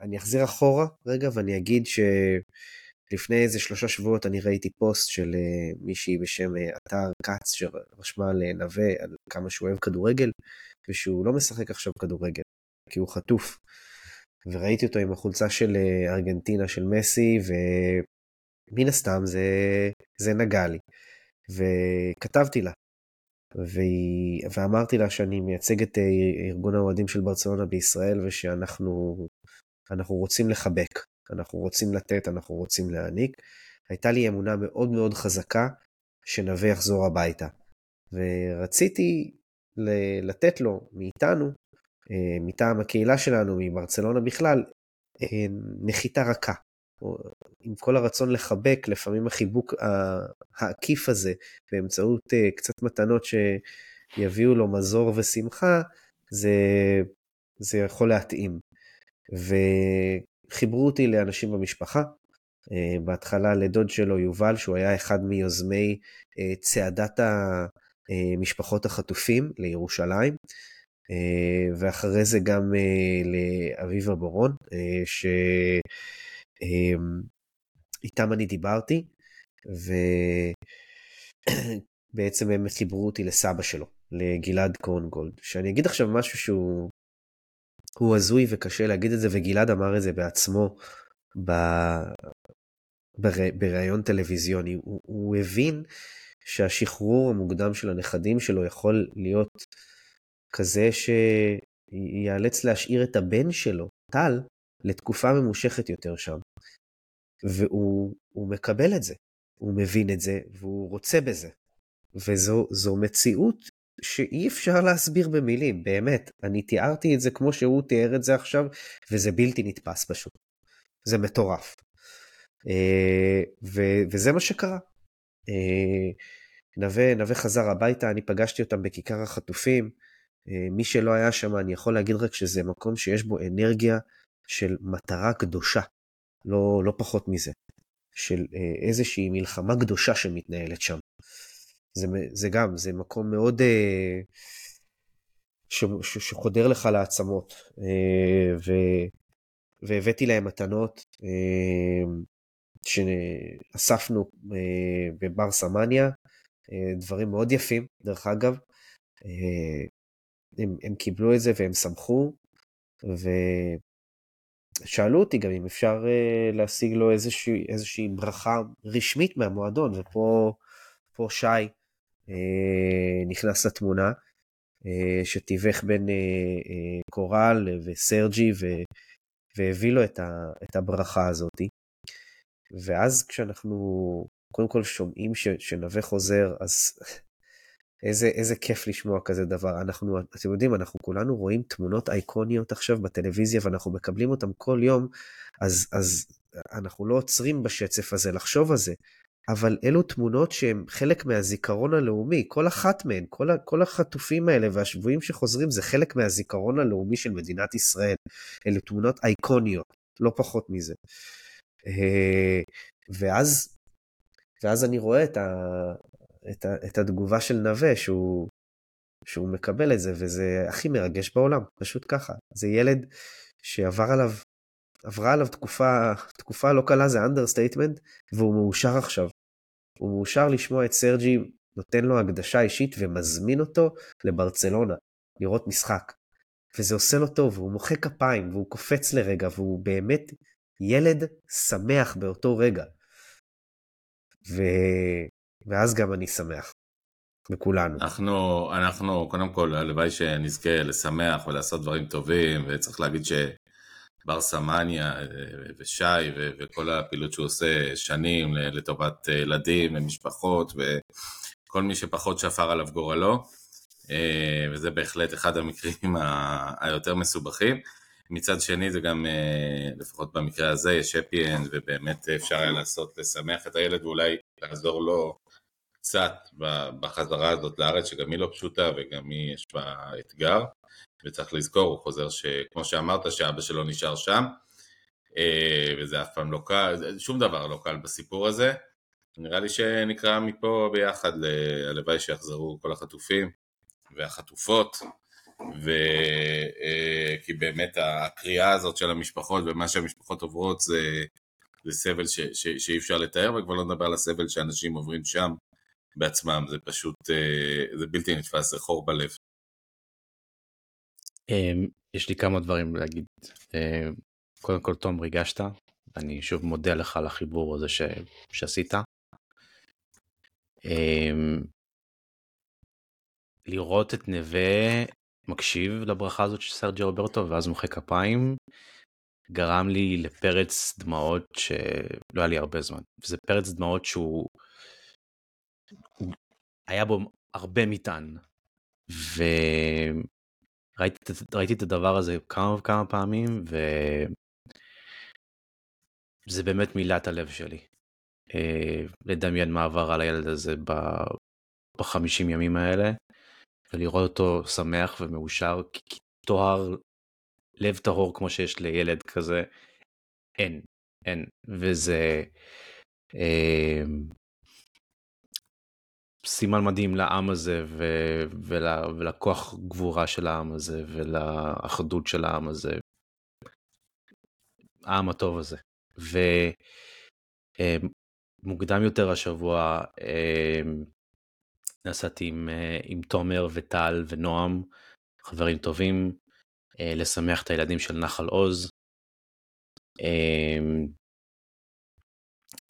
אני אחזיר אחורה רגע ואני אגיד שלפני איזה 3 שבועות אני ראיתי פוסט של מישהי בשם אתר קץ שרשמה לנווה על כמה שהוא אוהב כדורגל ושהוא לא משחק עכשיו כדורגל כי הוא חטוף, וראיתי אותו עם החולצה של ארגנטינה של מסי, ומן הסתם זה נגע לי וכתבתי לה ואמרתי לה שאני מייצג את ארגון האוהדים של ברצלונה בישראל, ושאנחנו רוצים לחבק, אנחנו רוצים לתת, אנחנו רוצים להעניק. הייתה לי אמונה מאוד מאוד חזקה שנווה יחזור הביתה, ורציתי לתת לו מאיתנו, מטעם הקהילה שלנו, מברצלונה בכלל, נחיתה רכה. עם כל הרצון לחבק, לפעמים החיבוק העקיף הזה, באמצעות קצת מתנות שיביאו לו מזור ושמחה, זה יכול להתאים. וחיברו אותי לאנשים במשפחה, בהתחלה לדוד שלו יובל, שהוא היה אחד מיוזמי צעדת המשפחות החטופים לירושלים, ואחרי זה גם לאביבה בורון, איתם אני דיברתי, ובעצם הם חיברו אותי לסבא שלו, לגלעד קורנגולד, שאני אגיד עכשיו משהו שהוא הזוי וקשה להגיד את זה, וגלעד אמר את זה בעצמו בראיון טלוויזיוני, הוא הבין שהשחרור המוקדם של הנכדים שלו יכול להיות כזה שיאלץ להשאיר את הבן שלו, טל, לתקופה ממושכת יותר שם, והוא מקבל את זה, הוא מבין את זה, והוא רוצה בזה, וזו מציאות שאי אפשר להסביר במילים, באמת, אני תיארתי את זה כמו שהוא תיאר את זה עכשיו, וזה בלתי נתפס פשוט, זה מטורף, וזה מה שקרה, נווה חזר הביתה, אני פגשתי אותם בכיכר החטופים, מי שלא היה שם, אני יכול להגיד רק שזה מקום שיש בו אנרגיה של מטרה קדושה, לא פחות מזה, של איזושהי מלחמה קדושה שמתנהלת שם. זה מקום מאוד שחודר לך לעצמות, והבאתי להם מתנות שאספנו בבר סמניה, דברים מאוד יפים, דרך אגב, הם קיבלו את זה והם שמחו, ושאלו אותי גם אם אפשר להשיג לו איזושהי ברכה רשמית מהמועדון, ופה שי נכנס לתמונה, שתיווך בין קורל וסרג'י, והביא לו את הברכה הזאת, ואז כשאנחנו קודם כל שומעים שנווה חוזר, אז איזה כיף לשמוע כזה דבר. אתם יודעים, אנחנו כולנו רואים תמונות אייקוניות עכשיו בטלוויזיה, ואנחנו מקבלים אותם כל יום, אז אנחנו לא עוצרים בשצף הזה, לחשוב על זה, אבל אלו תמונות שהן חלק מהזיכרון הלאומי, כל אחת מהן, כל החטופים האלה והשבועים שחוזרים, זה חלק מהזיכרון הלאומי של מדינת ישראל, אלו תמונות אייקוניות, לא פחות מזה. ואז אני רואה את התגובה של נווה, שהוא מקבל את זה, וזה הכי מרגש בעולם, פשוט ככה. זה ילד שעברה עליו תקופה לא קלה, זה understatement, והוא מאושר עכשיו. הוא מאושר לשמוע את סרג'י נותן לו הקדשה אישית, ומזמין אותו לברצלונה, לראות משחק. וזה עושה לו טוב, והוא מוחא כפיים, והוא קופץ לרגע, והוא באמת ילד שמח באותו רגע. ואז גם אני שמח, בכולנו. אנחנו קודם כל, הלוואי שנזכה לשמח ולעשות דברים טובים, וצריך להגיד שבר סמניה ושי וכל הפעילות שהוא עושה שנים לטובת ילדים ומשפחות, וכל מי שפחות שפר עליו גורלו, וזה בהחלט אחד המקרים היותר מסובכים. מצד שני, זה גם, לפחות במקרה הזה, יש אפיין, ובאמת אפשר היה לעשות, לשמח את הילד, ואולי לעזור לו קצת בחזרה הזאת לארץ, שגם היא לא פשוטה, וגם היא יש בה אתגר, וצריך לזכור, הוא חוזר שכמו שאמרת, שאבא שלו נשאר שם, וזה אף פעם לא קל, שום דבר לא קל בסיפור הזה, נראה לי שנקרא מפה ביחד, הלוואי שיחזרו כל החטופים והחטופות, כי באמת הקריאה הזאת של המשפחות ומה שהמשפחות עוברות זה סבל שאי אפשר לתאר, וכבר לא נדבר על הסבל שאנשים עוברים שם בעצמם, זה פשוט, זה בלתי נתפס, זה חור בלב. יש לי כמה דברים להגיד. קודם כל, תום, ריגשת, אני שוב מודה לך על החיבור הזה שעשית. לראות את נווה מקשיב לברכה הזאת של סרג'י רוברטו, ואז מוחא כפיים, גרם לי לפרץ דמעות שלא היה לי הרבה זמן. וזה פרץ דמעות שהוא היה בו הרבה מטען. וראיתי את הדבר הזה כמה וכמה פעמים, וזה באמת מילת הלב שלי. לדמיין מה עבר על הילד הזה ב50 ימים האלה. ולראות אותו שמח ומאושר, כי תוהר, לב טהור כמו שיש לילד כזה, אין, וזה סימן מדהים לעם הזה, ולכוח גבורה של העם הזה, ולאחדות של העם הזה, העם הטוב הזה. ומוקדם יותר השבוע, נסעתי עם תומר וטל ונועם, חברים טובים, לשמח את הילדים של נחל עוז.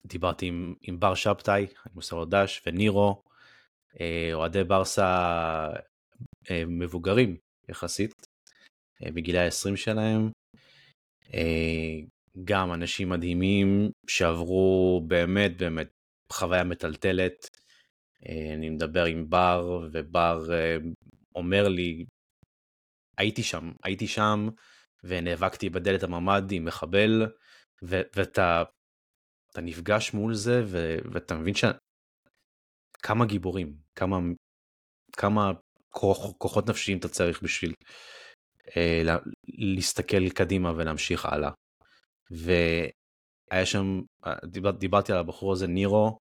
דיברתי עם בר שבתאי, אני מוסר לו דש, ונירו, אוהדי ברסה מבוגרים יחסית, בגילי ה-20 שלהם. גם אנשים מדהימים שעברו באמת חוויה מטלטלת. אני מדבר עם בר, ובר אומר לי, הייתי שם, ונאבקתי בדלת הממ"ד עם מחבל, ואתה נפגש מול זה, ואתה מבין כמה גיבורים, כמה כוחות נפשיים אתה צריך בשביל להסתכל קדימה ולהמשיך הלאה. והיה שם, דיברתי על הבחור הזה, נירו,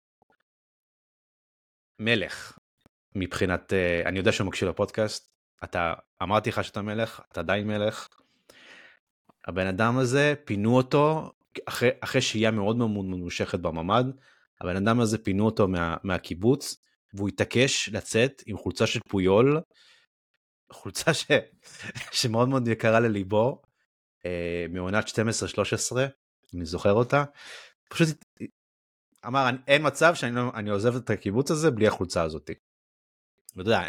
מלך, מבחינת, אני יודע שהוא מקשיב לפודקאסט, אתה, אמרתי לך שאתה מלך, אתה עדיין מלך. הבן אדם הזה, פינו אותו, אחרי שהיא מאוד ממושכת בממד, הבן אדם הזה פינו אותו מהקיבוץ, והוא התעקש לצאת עם חולצה של פויול, חולצה שמאוד מאוד יקרה לליבו, מעונת 12-13, אני זוכר אותה, פשוט אמר, אין מצב שאני עוזב את הקיבוץ הזה בלי החולצה הזאת. ואתה יודע,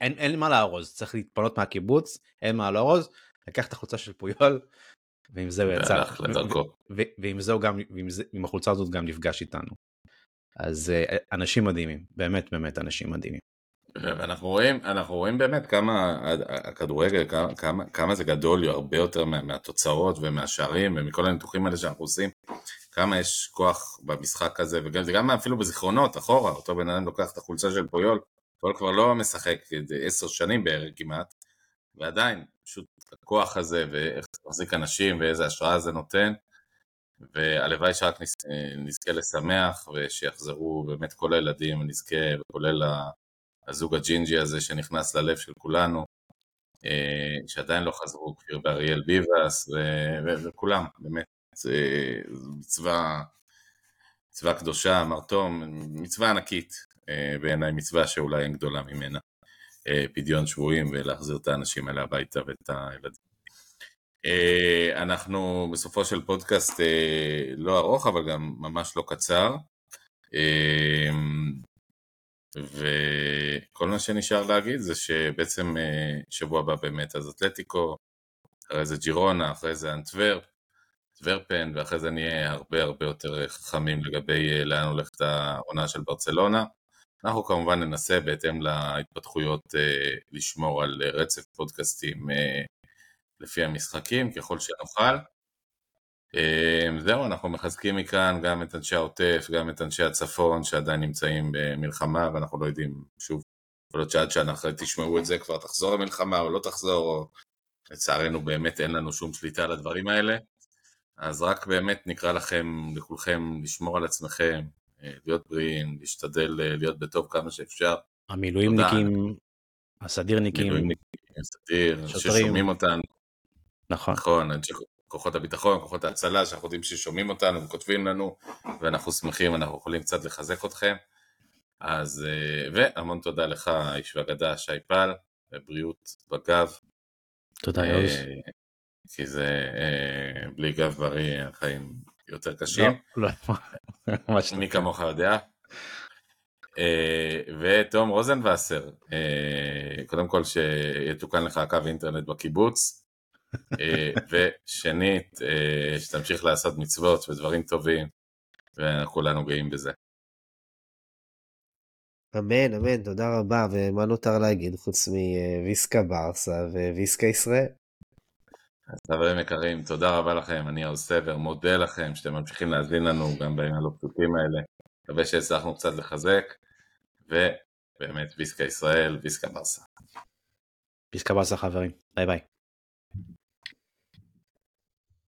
אין מה להרוז, צריך להתפנות מהקיבוץ, אין מה להרוז, לקח את החולצה של פויול, ועם זה הוא יצא, ועם החולצה הזאת גם נפגש איתנו. אז אנשים מדהימים, באמת באמת אנשים מדהימים. אנחנו רואים באמת כמה הכדורגל, כמה זה גדול הרבה יותר מהתוצאות ומהשערים ומכל הניתוחים האלה שאנחנו עושים, כמה יש כוח במשחק הזה, וגם זה גם אפילו בזיכרונות אחורה, אותו בן אדם לוקח את החולצה של פויול, פויול כבר לא משחק 10 שנים בערך כמעט, ועדיין פשוט הכוח הזה ואיך זה מחזיק אנשים ואיזה השראה זה נותן, והלוואי שרק נזכה לשמח ושיחזרו באמת כל הילדים, נזכה וכולל הזוג הג'ינג'י הזה שנכנס ללב של כולנו, שעדיין לא חזרו, כפיר באריאל ביבס וכולם, באמת מצווה קדושה, מרתום, מצווה ענקית, בעיניי מצווה שאולי אין גדולה ממנה, פדיון שבועים ולהחזיר את האנשים האלה הביתה ואת הילדים. אנחנו בסופו של פודקאסט לא ארוך אבל גם ממש לא קצר, וכל מה שנשאר להגיד זה שבעצם שבוע הבא באמת אז אתלטיקו, אחרי זה ג'ירונה, אחרי זה אנטוורפן, ואחרי זה נהיה הרבה הרבה יותר חכמים לגבי לאן הולכת העונה של ברצלונה. אנחנו כמובן ננסה בהתאם להתפתחויות לשמור על רצף פודקאסטים לפי המשחקים, ככל שנוכל. זהו, אנחנו מחזקים מכאן גם את אנשי העוטף, גם את אנשי הצפון, שעדיין נמצאים במלחמה, ואנחנו לא יודעים, שוב, כל עוד שעד שאנחנו תשמעו את זה, כבר תחזור למלחמה או לא תחזור, או לצערנו באמת אין לנו שום שליטה על הדברים האלה, אז רק באמת נקרא לכם, לכולכם, לשמור על עצמכם, להיות בריאים, להשתדל להיות בטוב כמה שאפשר. המילואימניקים, הסדירניקים, ששומעים אותנו. נכון, כוחות הביטחון, כוחות ההצלה, שאנחנו יודעים ששומעים אותנו וכותבים לנו, ואנחנו שמחים, אנחנו יכולים קצת לחזק אתכם. אז, והמון תודה לך, האיש והגדה, שי פל, בריאות בגב. תודה, יוז. כי זה, בלי גב בריא, החיים יותר קשים. לא, ממש. מי כמוך יודע. ותום רוזנווסר, קודם כל שיתוקן לך הקו אינטרנט בקיבוץ, ושנית, שתמשיך לעשות מצוות ודברים טובים, וכולנו גאים בזה. אמן, אמן, תודה רבה, ומה נותר להגיד חוץ מוויסקה ברסה וויסקה ישראל? אז חברים יקרים, תודה רבה לכם, אני יאו סבר, מודה לכם שאתם ממשיכים להזין לנו גם בימים הלא פשוטים האלה, מקווה שהצלחנו קצת לחזק, ובאמת ויסקה ישראל, ויסקה ברסה. ויסקה ברסה חברים, ביי ביי.